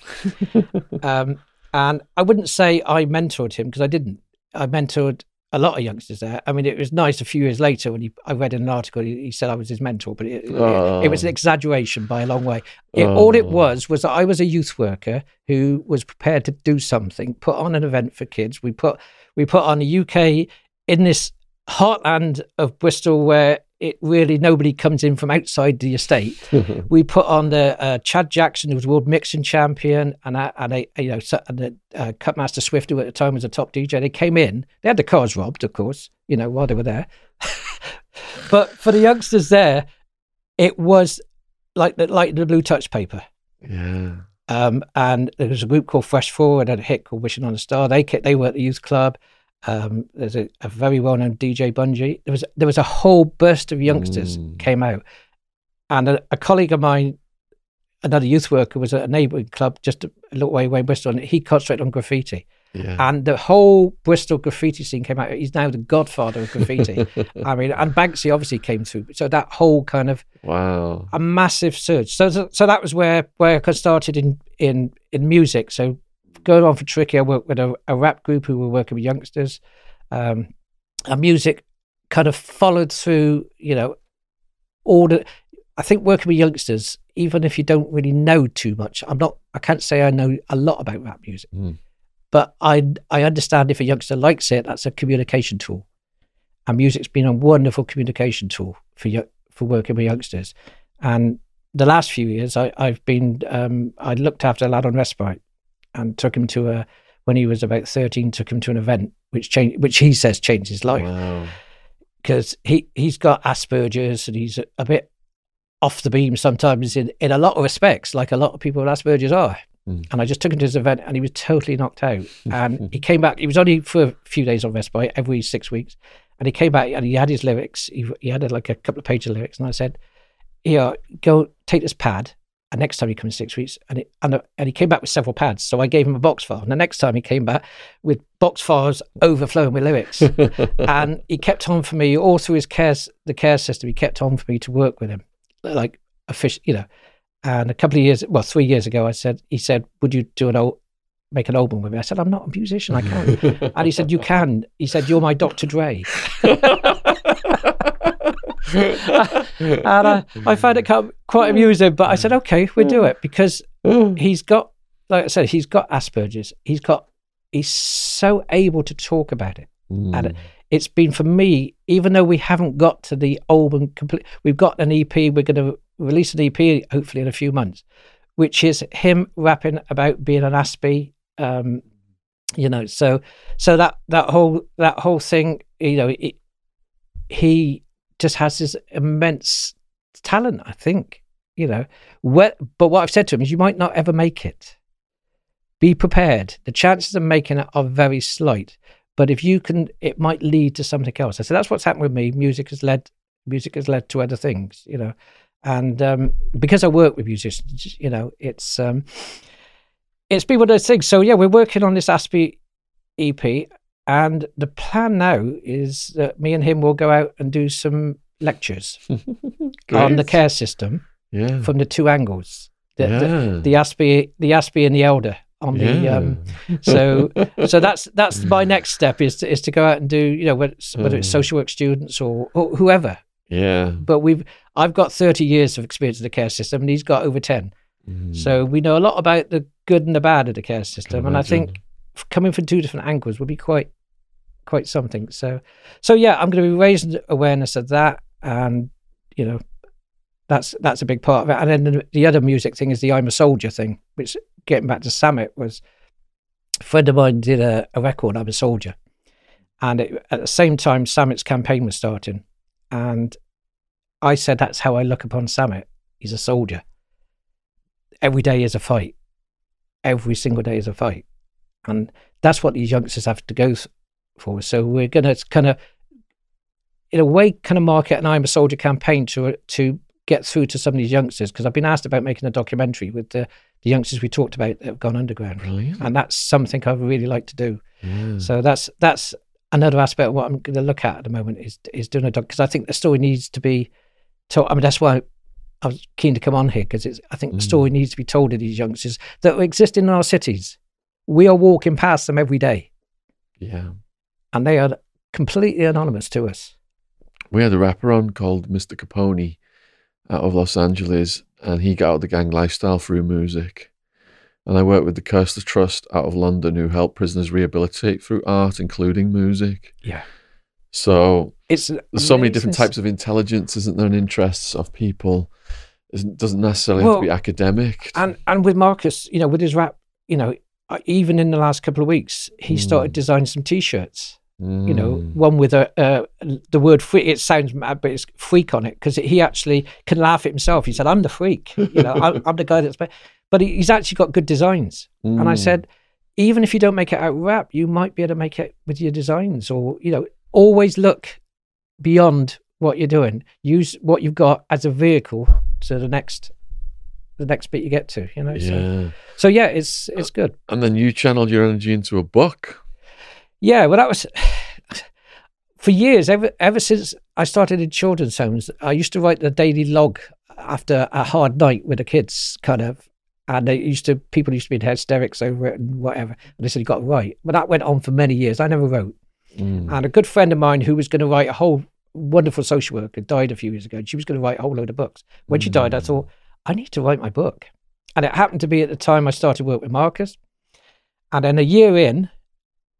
um, And I wouldn't say I mentored him because I didn't. I mentored a lot of youngsters there. I mean, it was nice a few years later when he, I read in an article, he, he said I was his mentor, but it, oh. it, it was an exaggeration by a long way. It, oh. All it was was that I was a youth worker who was prepared to do something, put on an event for kids. We put we put on the U K in this heartland of Bristol where it really nobody comes in from outside the estate. We put on the uh, Chad Jackson, who was world mixing champion, and I, and I, you know, and the uh, Cutmaster Swift, who at the time was a top D J. They came in. They had the cars robbed, of course, you know, while they were there. But for the youngsters there, it was like the like the blue touch paper. Yeah. Um, and there was a group called Fresh Four and had a hit called "Wishing on a Star." They they were at the youth club. Um, there's a, a very well-known D J, Bungie. There was there was a whole burst of youngsters mm. came out, and a, a colleague of mine, another youth worker, was at a neighbouring club just a little way away in Bristol, and he concentrated on graffiti. Yeah. And the whole Bristol graffiti scene came out. He's now the godfather of graffiti. I mean, and Banksy obviously came through. So that whole kind of wow, a massive surge. So so, so that was where where I started in in in music. So. Going on for Tricky, I worked with a, a rap group who were working with youngsters. Um, and music kind of followed through, you know, all the... I think working with youngsters, even if you don't really know too much, I'm not, I can't say I know a lot about rap music, mm. but I I understand if a youngster likes it, that's a communication tool. And music's been a wonderful communication tool for for working with youngsters. And the last few years, I, I've been, um, I looked after a lad on respite. And took him to a, when he was about thirteen, took him to an event which changed, which he says changed his life. Because wow. he, he's got Asperger's and he's a, a bit off the beam sometimes in, in a lot of respects, like a lot of people with Asperger's are. Mm. And I just took him to his event and he was totally knocked out. And he came back, he was only for a few days on respite, every six weeks. And he came back and he had his lyrics, he, he had like a couple of pages of lyrics. And I said, yeah, go take this pad. And next time he comes in six weeks, and it, and, and he came back with several pads. So I gave him a box file. And the next time he came back with box files overflowing with lyrics. And he kept on for me all through his care, the care system. He kept on for me to work with him, like a fish, you know. And a couple of years, well, three years ago, I said, he said, would you do an old, make an album with me? I said, I'm not a musician. I can't. And he said, you can. He said, you're my Doctor Dre. And I, I found it quite amusing, but I said, okay, we'll do it, because he's got, like I said, he's got Asperger's. He's got, he's so able to talk about it. Mm. And it's been for me, even though we haven't got to the album complete, we've got an E P, we're going to release an E P hopefully in a few months, which is him rapping about being an Aspie, um, you know, so, so that, that whole, that whole thing, you know, it, he, just has this immense talent, I think, you know. Where, but what I've said to him is you might not ever make it, Be prepared. The chances of making it are very slight, but if you can, it might lead to something else. I said, that's what's happened with me. Music has led, music has led to other things, you know, and um, because I work with musicians, you know, it's, um, it's been one of those things. So yeah, we're working on this Aspie E P, and the plan now is that me and him will go out and do some lectures on the care system, yeah, from the two angles, the, yeah. the, the Aspie, the Aspie and the elder. On yeah. the um, so so that's that's my next step is to, is to go out and do, you know, whether it's, whether it's social work students or, or whoever. Yeah. But we've I've got thirty years of experience in the care system, and he's got over ten. Mm. So we know a lot about the good and the bad of the care system, and I think coming from two different angles would be quite quite something. So so yeah, I'm going to be raising awareness of that, and you know, that's that's a big part of it. And then the, the other music thing is the I'm a Soldier thing, which, getting back to Samet, was a friend of mine did a, a record, I'm a Soldier, and it, at the same time Samet's campaign was starting, and I said, that's how I look upon Samet, he's a soldier, every day is a fight, every single day is a fight, and that's what these youngsters have to go for. So we're going to kind of, in a way, kind of market an I'm a Soldier campaign to to get through to some of these youngsters, because I've been asked about making a documentary with the the youngsters we talked about that have gone underground. Brilliant. And that's something I really like to do. Yeah. So that's that's another aspect of what I'm going to look at at the moment is is doing a doc, because I think the story needs to be told. I mean, that's why I was keen to come on here, because it's I think mm. the story needs to be told of these youngsters that exist in our cities. We are walking past them every day. Yeah. And they are completely anonymous to us. We had a rapper on called Mister Capone out of Los Angeles, and he got out of the gang lifestyle through music. And I worked with the Kirster Trust out of London, who help prisoners rehabilitate through art, including music. Yeah. So it's there's so many different types of intelligence, isn't there, and interests of people. It doesn't necessarily well, have to be academic. And and with Marcus, you know, with his rap, you know, even in the last couple of weeks, he mm. started designing some T-shirts. Mm. You know, one with a uh, the word freak, it sounds mad, but it's freak on it, because he actually can laugh at himself. He said, I'm the freak, you know, I'm, I'm the guy that's, but he, he's actually got good designs. Mm. And I said, even if you don't make it out rap, you might be able to make it with your designs, or, you know, always look beyond what you're doing. Use what you've got as a vehicle to the next the next bit you get to, you know. Yeah. So, so yeah, it's it's good. And then you channeled your energy into a book. Yeah, well, that was for years. Ever ever since I started in children's homes, I used to write the daily log after a hard night with the kids, kind of, and they used to people used to be in hysterics over it and whatever. And they said you got to write, but that went on for many years. I never wrote. Mm. And a good friend of mine who was going to write a whole wonderful social worker died a few years ago. And she was going to write a whole load of books. When mm. she died, I thought I need to write my book, and it happened to be at the time I started work with Marcus, and then a year in,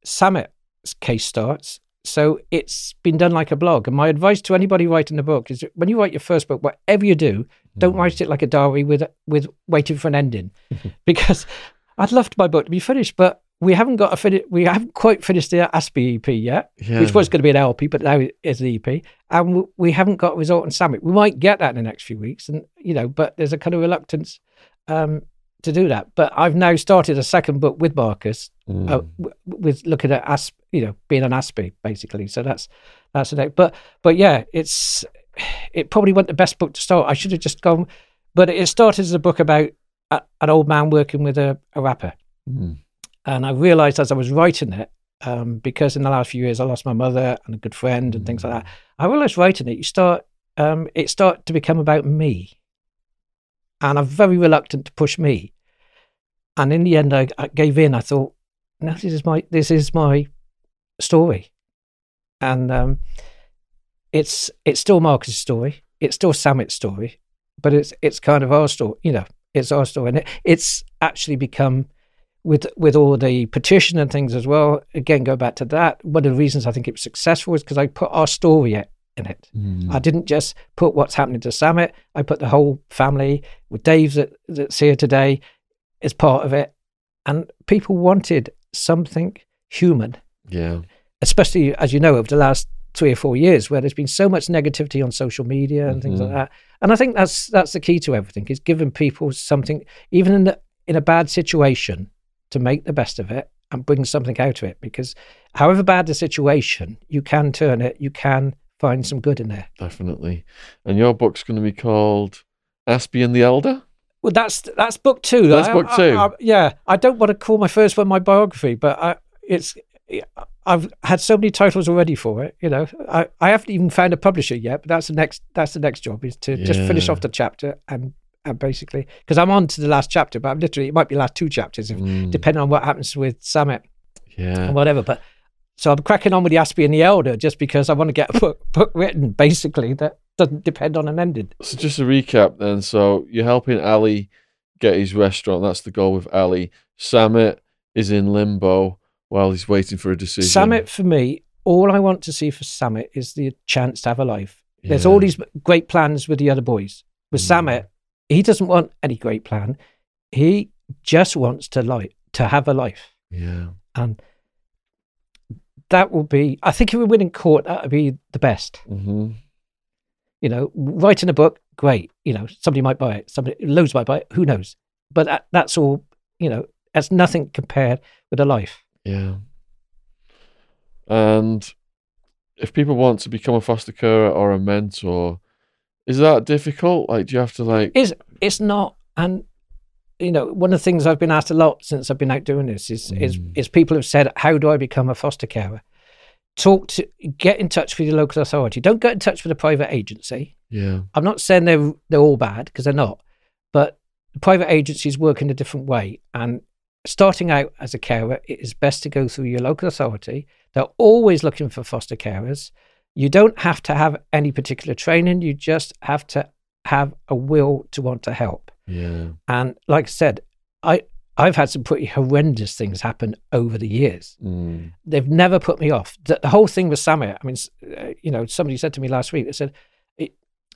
Samet's case starts. So it's been done like a blog, and my advice to anybody writing a book is, when you write your first book, whatever you do, don't mm. write it like a diary with with waiting for an ending, because I'd loved my book to be finished, but we haven't got a finish we haven't quite finished the Aspie E P yet, yeah. which was going to be an L P, but now it's an E P, and we haven't got a result on Samet. We might get that in the next few weeks, and you know, but there's a kind of reluctance um to do that. But I've now started a second book with Marcus, mm. uh, w- with looking at Asp, you know, being an Aspie basically. So that's that's the next. But but yeah, it's it probably wasn't the best book to start. I should have just gone. But it started as a book about a, an old man working with a, a rapper, mm. and I realised as I was writing it, um, because in the last few years I lost my mother and a good friend and mm. things like that. I realised writing it, you start um, it started to become about me. And I'm very reluctant to push me. And in the end, I, I gave in. I thought, no, this is my this is my story. And um, it's it's still Marcus' story. It's still Samet's story. But it's it's kind of our story. You know, it's our story. And it, it's actually become, with with all the petition and things as well, again, go back to that. One of the reasons I think it was successful is because I put our story in. In it, mm. I didn't just put what's happening to Samet. I put the whole family with Dave that, that's here today as part of it, and people wanted something human. Yeah, especially as you know, over the last three or four years, where there's been so much negativity on social media and mm-hmm. things like that. And I think that's that's the key to everything: is giving people something, even in the, in a bad situation, to make the best of it and bring something out of it, because however bad the situation, you can turn it, you can find some good in there. Definitely. And your book's going to be called Aspian the Elder? Well, that's that's book two. That's I, book two. I, I, yeah. I don't want to call my first one my biography, but I, it's... I've had so many titles already for it, you know. I, I haven't even found a publisher yet, but that's the next that's the next job, is to yeah. just finish off the chapter and, and basically, because I'm on to the last chapter, but I'm literally, it might be the last two chapters, if, mm. depending on what happens with Samet yeah. and whatever. But so I'm cracking on with the Aspian the Elder just because I want to get a book, book written, basically, that doesn't depend on an ending. So just to recap then, so you're helping Ali get his restaurant, that's the goal with Ali. Samet is in limbo while he's waiting for a decision. Samet, for me, all I want to see for Samet is the chance to have a life. Yeah. There's all these great plans with the other boys. With mm. Samet, he doesn't want any great plan. He just wants to like to have a life. Yeah. And that will be, I think if we win in court, that would be the best. Mm-hmm. You know, writing a book, great. You know, somebody might buy it. Somebody, loads might buy it. Who knows? But that, that's all, you know, that's nothing compared with a life. Yeah. And if people want to become a foster carer or a mentor, is that difficult? Like, do you have to like... It's, it's not. And, you know, one of the things I've been asked a lot since I've been out doing this is, mm. is, is people have said, how do I become a foster carer? Talk to, get in touch with your local authority. Don't get in touch with a private agency. Yeah. I'm not saying they're, they're all bad, because they're not. But the private agencies work in a different way. And starting out as a carer, it is best to go through your local authority. They're always looking for foster carers. You don't have to have any particular training. You just have to have a will to want to help. Yeah. And like I said, I, I've had some pretty horrendous things happen over the years. Mm. They've never put me off. The, the whole thing with Samet, I mean, you know, somebody said to me last week, they said, are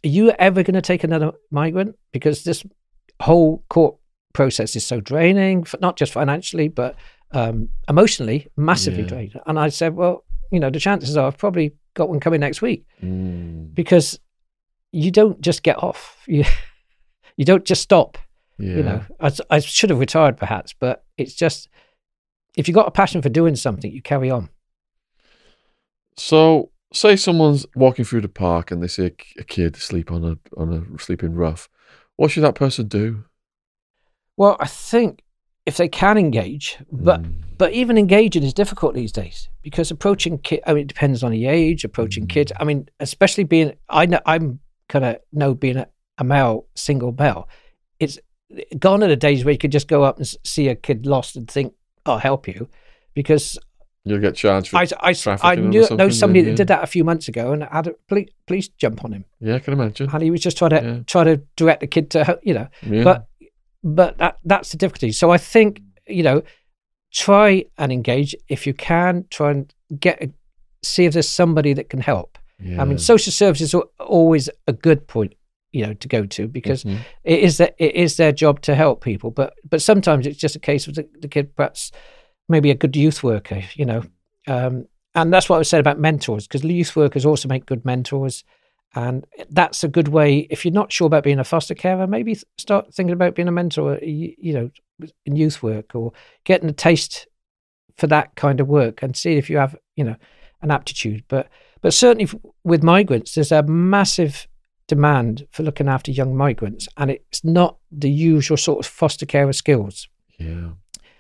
you ever going to take another migrant? Because this whole court process is so draining, not just financially, but um, emotionally, massively yeah. draining. And I said, well, you know, the chances are I've probably got one coming next week mm. because you don't just get off. You, you don't just stop. Yeah. You know, I, I should have retired perhaps, but it's just, if you've got a passion for doing something, you carry on. So say someone's walking through the park and they see a, a kid sleep on a, on a sleeping rough. What should that person do? Well, I think if they can engage, but mm. but even engaging is difficult these days, because approaching kids, I mean, it depends on the age, approaching mm. kids. I mean, especially being, I know, I'm kind of know being a, a male, single male, it's gone are the days where you could just go up and see a kid lost and think, I'll help you, because... You'll get charged for I, I, I knew, know somebody yeah. that did that a few months ago and had a police, police jump on him. Yeah, I can imagine. And he was just trying to, yeah. try to direct the kid to, you know, yeah. but... But that, that's the difficulty. So I think, you know, try and engage. If you can, try and get, a, see if there's somebody that can help. Yeah. I mean, social services are always a good point, you know, to go to, because mm-hmm. it is that it is their job to help people. But but sometimes it's just a case of the, the kid, perhaps maybe a good youth worker, you know. Um, and that's what I was saying about mentors, because youth workers also make good mentors. And that's a good way. If you're not sure about being a foster carer, maybe start thinking about being a mentor, you, you know, in youth work, or getting a taste for that kind of work and see if you have, you know, an aptitude. But but certainly with migrants, there's a massive demand for looking after young migrants, and it's not the usual sort of foster carer skills. Yeah.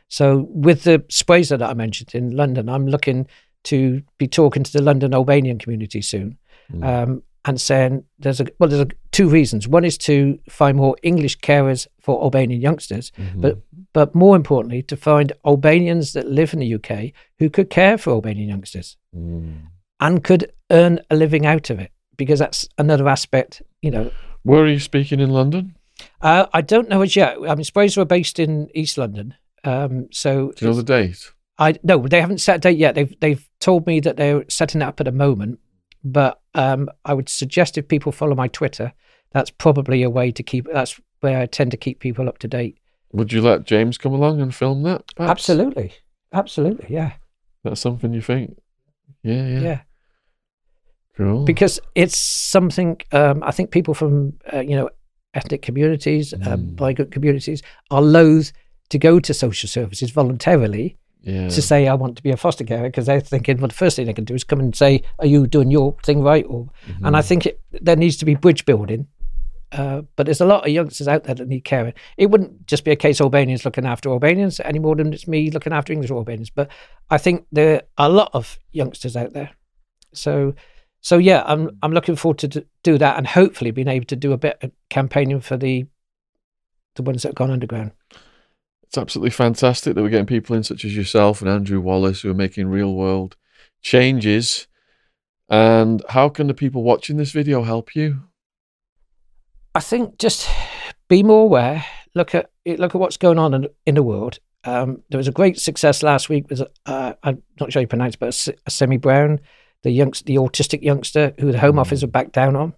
So with the Shpresa that I mentioned in London, I'm looking to be talking to the London Albanian community soon. Mm. Um, and saying there's a well there's a, two reasons. One is to find more English carers for Albanian youngsters, mm-hmm. but but more importantly to find Albanians that live in the U K who could care for Albanian youngsters mm. and could earn a living out of it, because that's another aspect, you know. Where are you speaking in London? Uh, I don't know as yet. I mean, Shpresa are based in East London. Um, so do you know the date? I no, they haven't set a date yet. They've they've told me that they're setting it up at a moment. But um, I would suggest if people follow my Twitter, that's probably a way to keep, that's where I tend to keep people up to date. Would you let James come along and film that? Perhaps? Absolutely. Absolutely, yeah. That's something you think? Yeah, yeah. Yeah. Cool. Because it's something, um, I think people from, uh, you know, ethnic communities, mm. uh, migrant communities are loath to go to social services voluntarily yeah. to say, I want to be a foster carer, because they're thinking, well, the first thing they can do is come and say, are you doing your thing right? Or, mm-hmm. And I think it, there needs to be bridge building. Uh, but there's a lot of youngsters out there that need caring. It wouldn't just be a case of Albanians looking after Albanians any more than it's me looking after English Albanians. But I think there are a lot of youngsters out there. So, so yeah, I'm I'm looking forward to do that, and hopefully being able to do a bit of campaigning for the the ones that have gone underground. It's absolutely fantastic that we're getting people in such as yourself and Andrew Wallace who are making real world changes. And how can the people watching this video help you? I think just be more aware. Look at look at what's going on in, in the world. Um, there was a great success last week. With uh, I'm not sure you pronounce, but a, a Semi Brown, the young, the autistic youngster who the Home mm. Office have backed down on.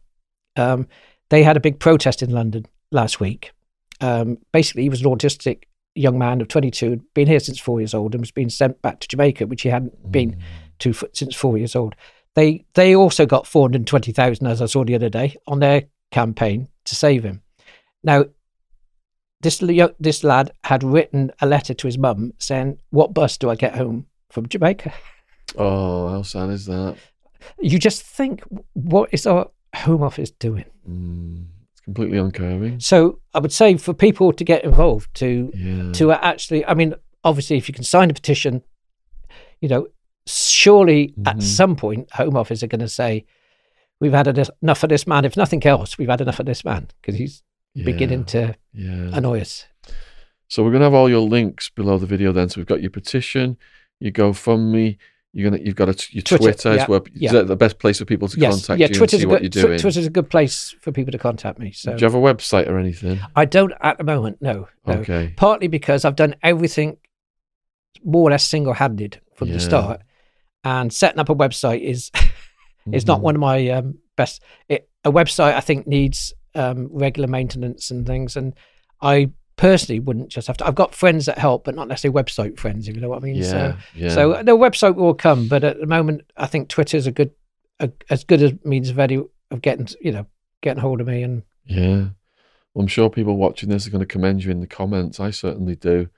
Um, they had a big protest in London last week. Um, basically, he was an autistic young man of twenty-two, had been here since four years old, and was being sent back to Jamaica, which he hadn't mm. been to for, since four years old. They they also got four hundred twenty thousand, as I saw the other day, on their campaign to save him. Now, this this lad had written a letter to his mum saying, "What bus do I get home from Jamaica?" Oh, how sad is that? You just think, what is our Home Office doing? Mm, it's completely uncaring. So, I would say for people to get involved, to yeah. to actually, I mean, obviously, if you can sign a petition, you know, surely mm-hmm. at some point, Home Office are going to say, we've had enough of this man. If nothing else, we've had enough of this man, because he's yeah, beginning to yeah. annoy us. So we're going to have all your links below the video then. So we've got your petition, your GoFundMe, you're gonna, you've got a, your Twitter, Twitter yeah, as well. Yeah. Is that the best place for people to yes. contact yeah, you Twitter's and see what good, you're doing? Twitter's a good place for people to contact me. So. Do you have a website or anything? I don't at the moment, no. no. Okay. Partly because I've done everything more or less single-handed from yeah. the start, and setting up a website is... It's mm-hmm. not one of my um, best. It, a website, I think, needs um, regular maintenance and things. And I personally wouldn't just have to. I've got friends that help, but not necessarily website friends, if you know what I mean. Yeah, so, yeah. so the website will come. But at the moment, I think Twitter is a good, a, as good a means of any, of getting, you know, getting hold of me. And yeah, well, I'm sure people watching this are going to commend you in the comments. I certainly do.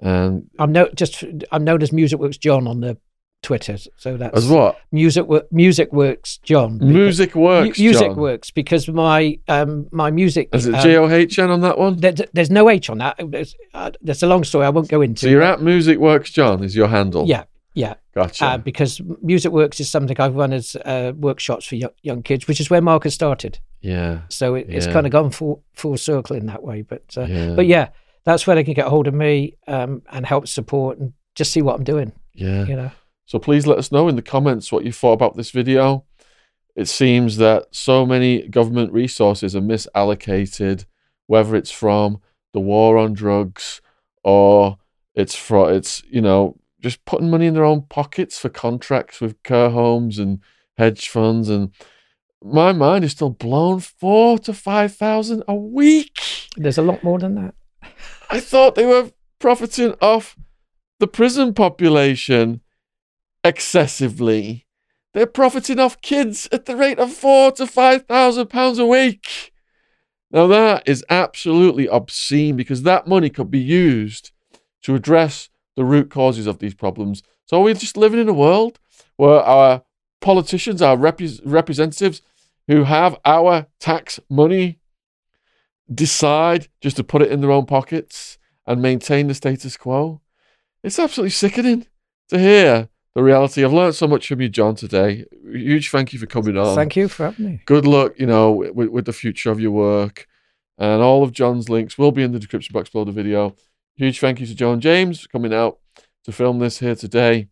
And I'm no just. I'm known as MusicWorks John on the Twitter, so that's as what music music works John music works music John. works because my um my music is it um, J O H N on that one. There, there's no H on that. There's, uh, there's a long story I won't go into. So you're at Music Works John is your handle? Yeah yeah Gotcha. Uh, because Music Works is something I've run as uh workshops for young, young kids, which is where Marcus started. Yeah so it, it's yeah. kind of gone full full circle in that way, but uh, yeah. but yeah that's where they can get a hold of me um and help support and just see what I'm doing. Yeah you know So please let us know in the comments what you thought about this video. It seems that so many government resources are misallocated, whether it's from the war on drugs or it's for it's you know just putting money in their own pockets for contracts with care homes and hedge funds. And my mind is still blown. Four to five thousand a week. There's a lot more than that. I thought they were profiting off the prison population excessively. They're profiting off kids at the rate of four to five thousand pounds a week. Now that is absolutely obscene, because that money could be used to address the root causes of these problems. So we're just living in a world where our politicians, our rep- representatives who have our tax money decide just to put it in their own pockets and maintain the status quo. It's absolutely sickening to hear the reality. I've learned so much from you, John, today. Huge thank you for coming on. Thank you for having me. Good luck, you know, with, with the future of your work. And all of John's links will be in the description box below the video. Huge thank you to John James for coming out to film this here today.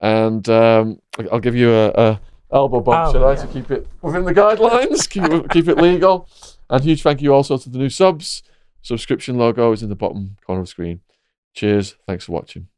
And um, I'll give you a, a elbow box, shall I, to keep it within the guidelines, keep, keep it legal. And huge thank you also to the new subs. Subscription logo is in the bottom corner of the screen. Cheers. Thanks for watching.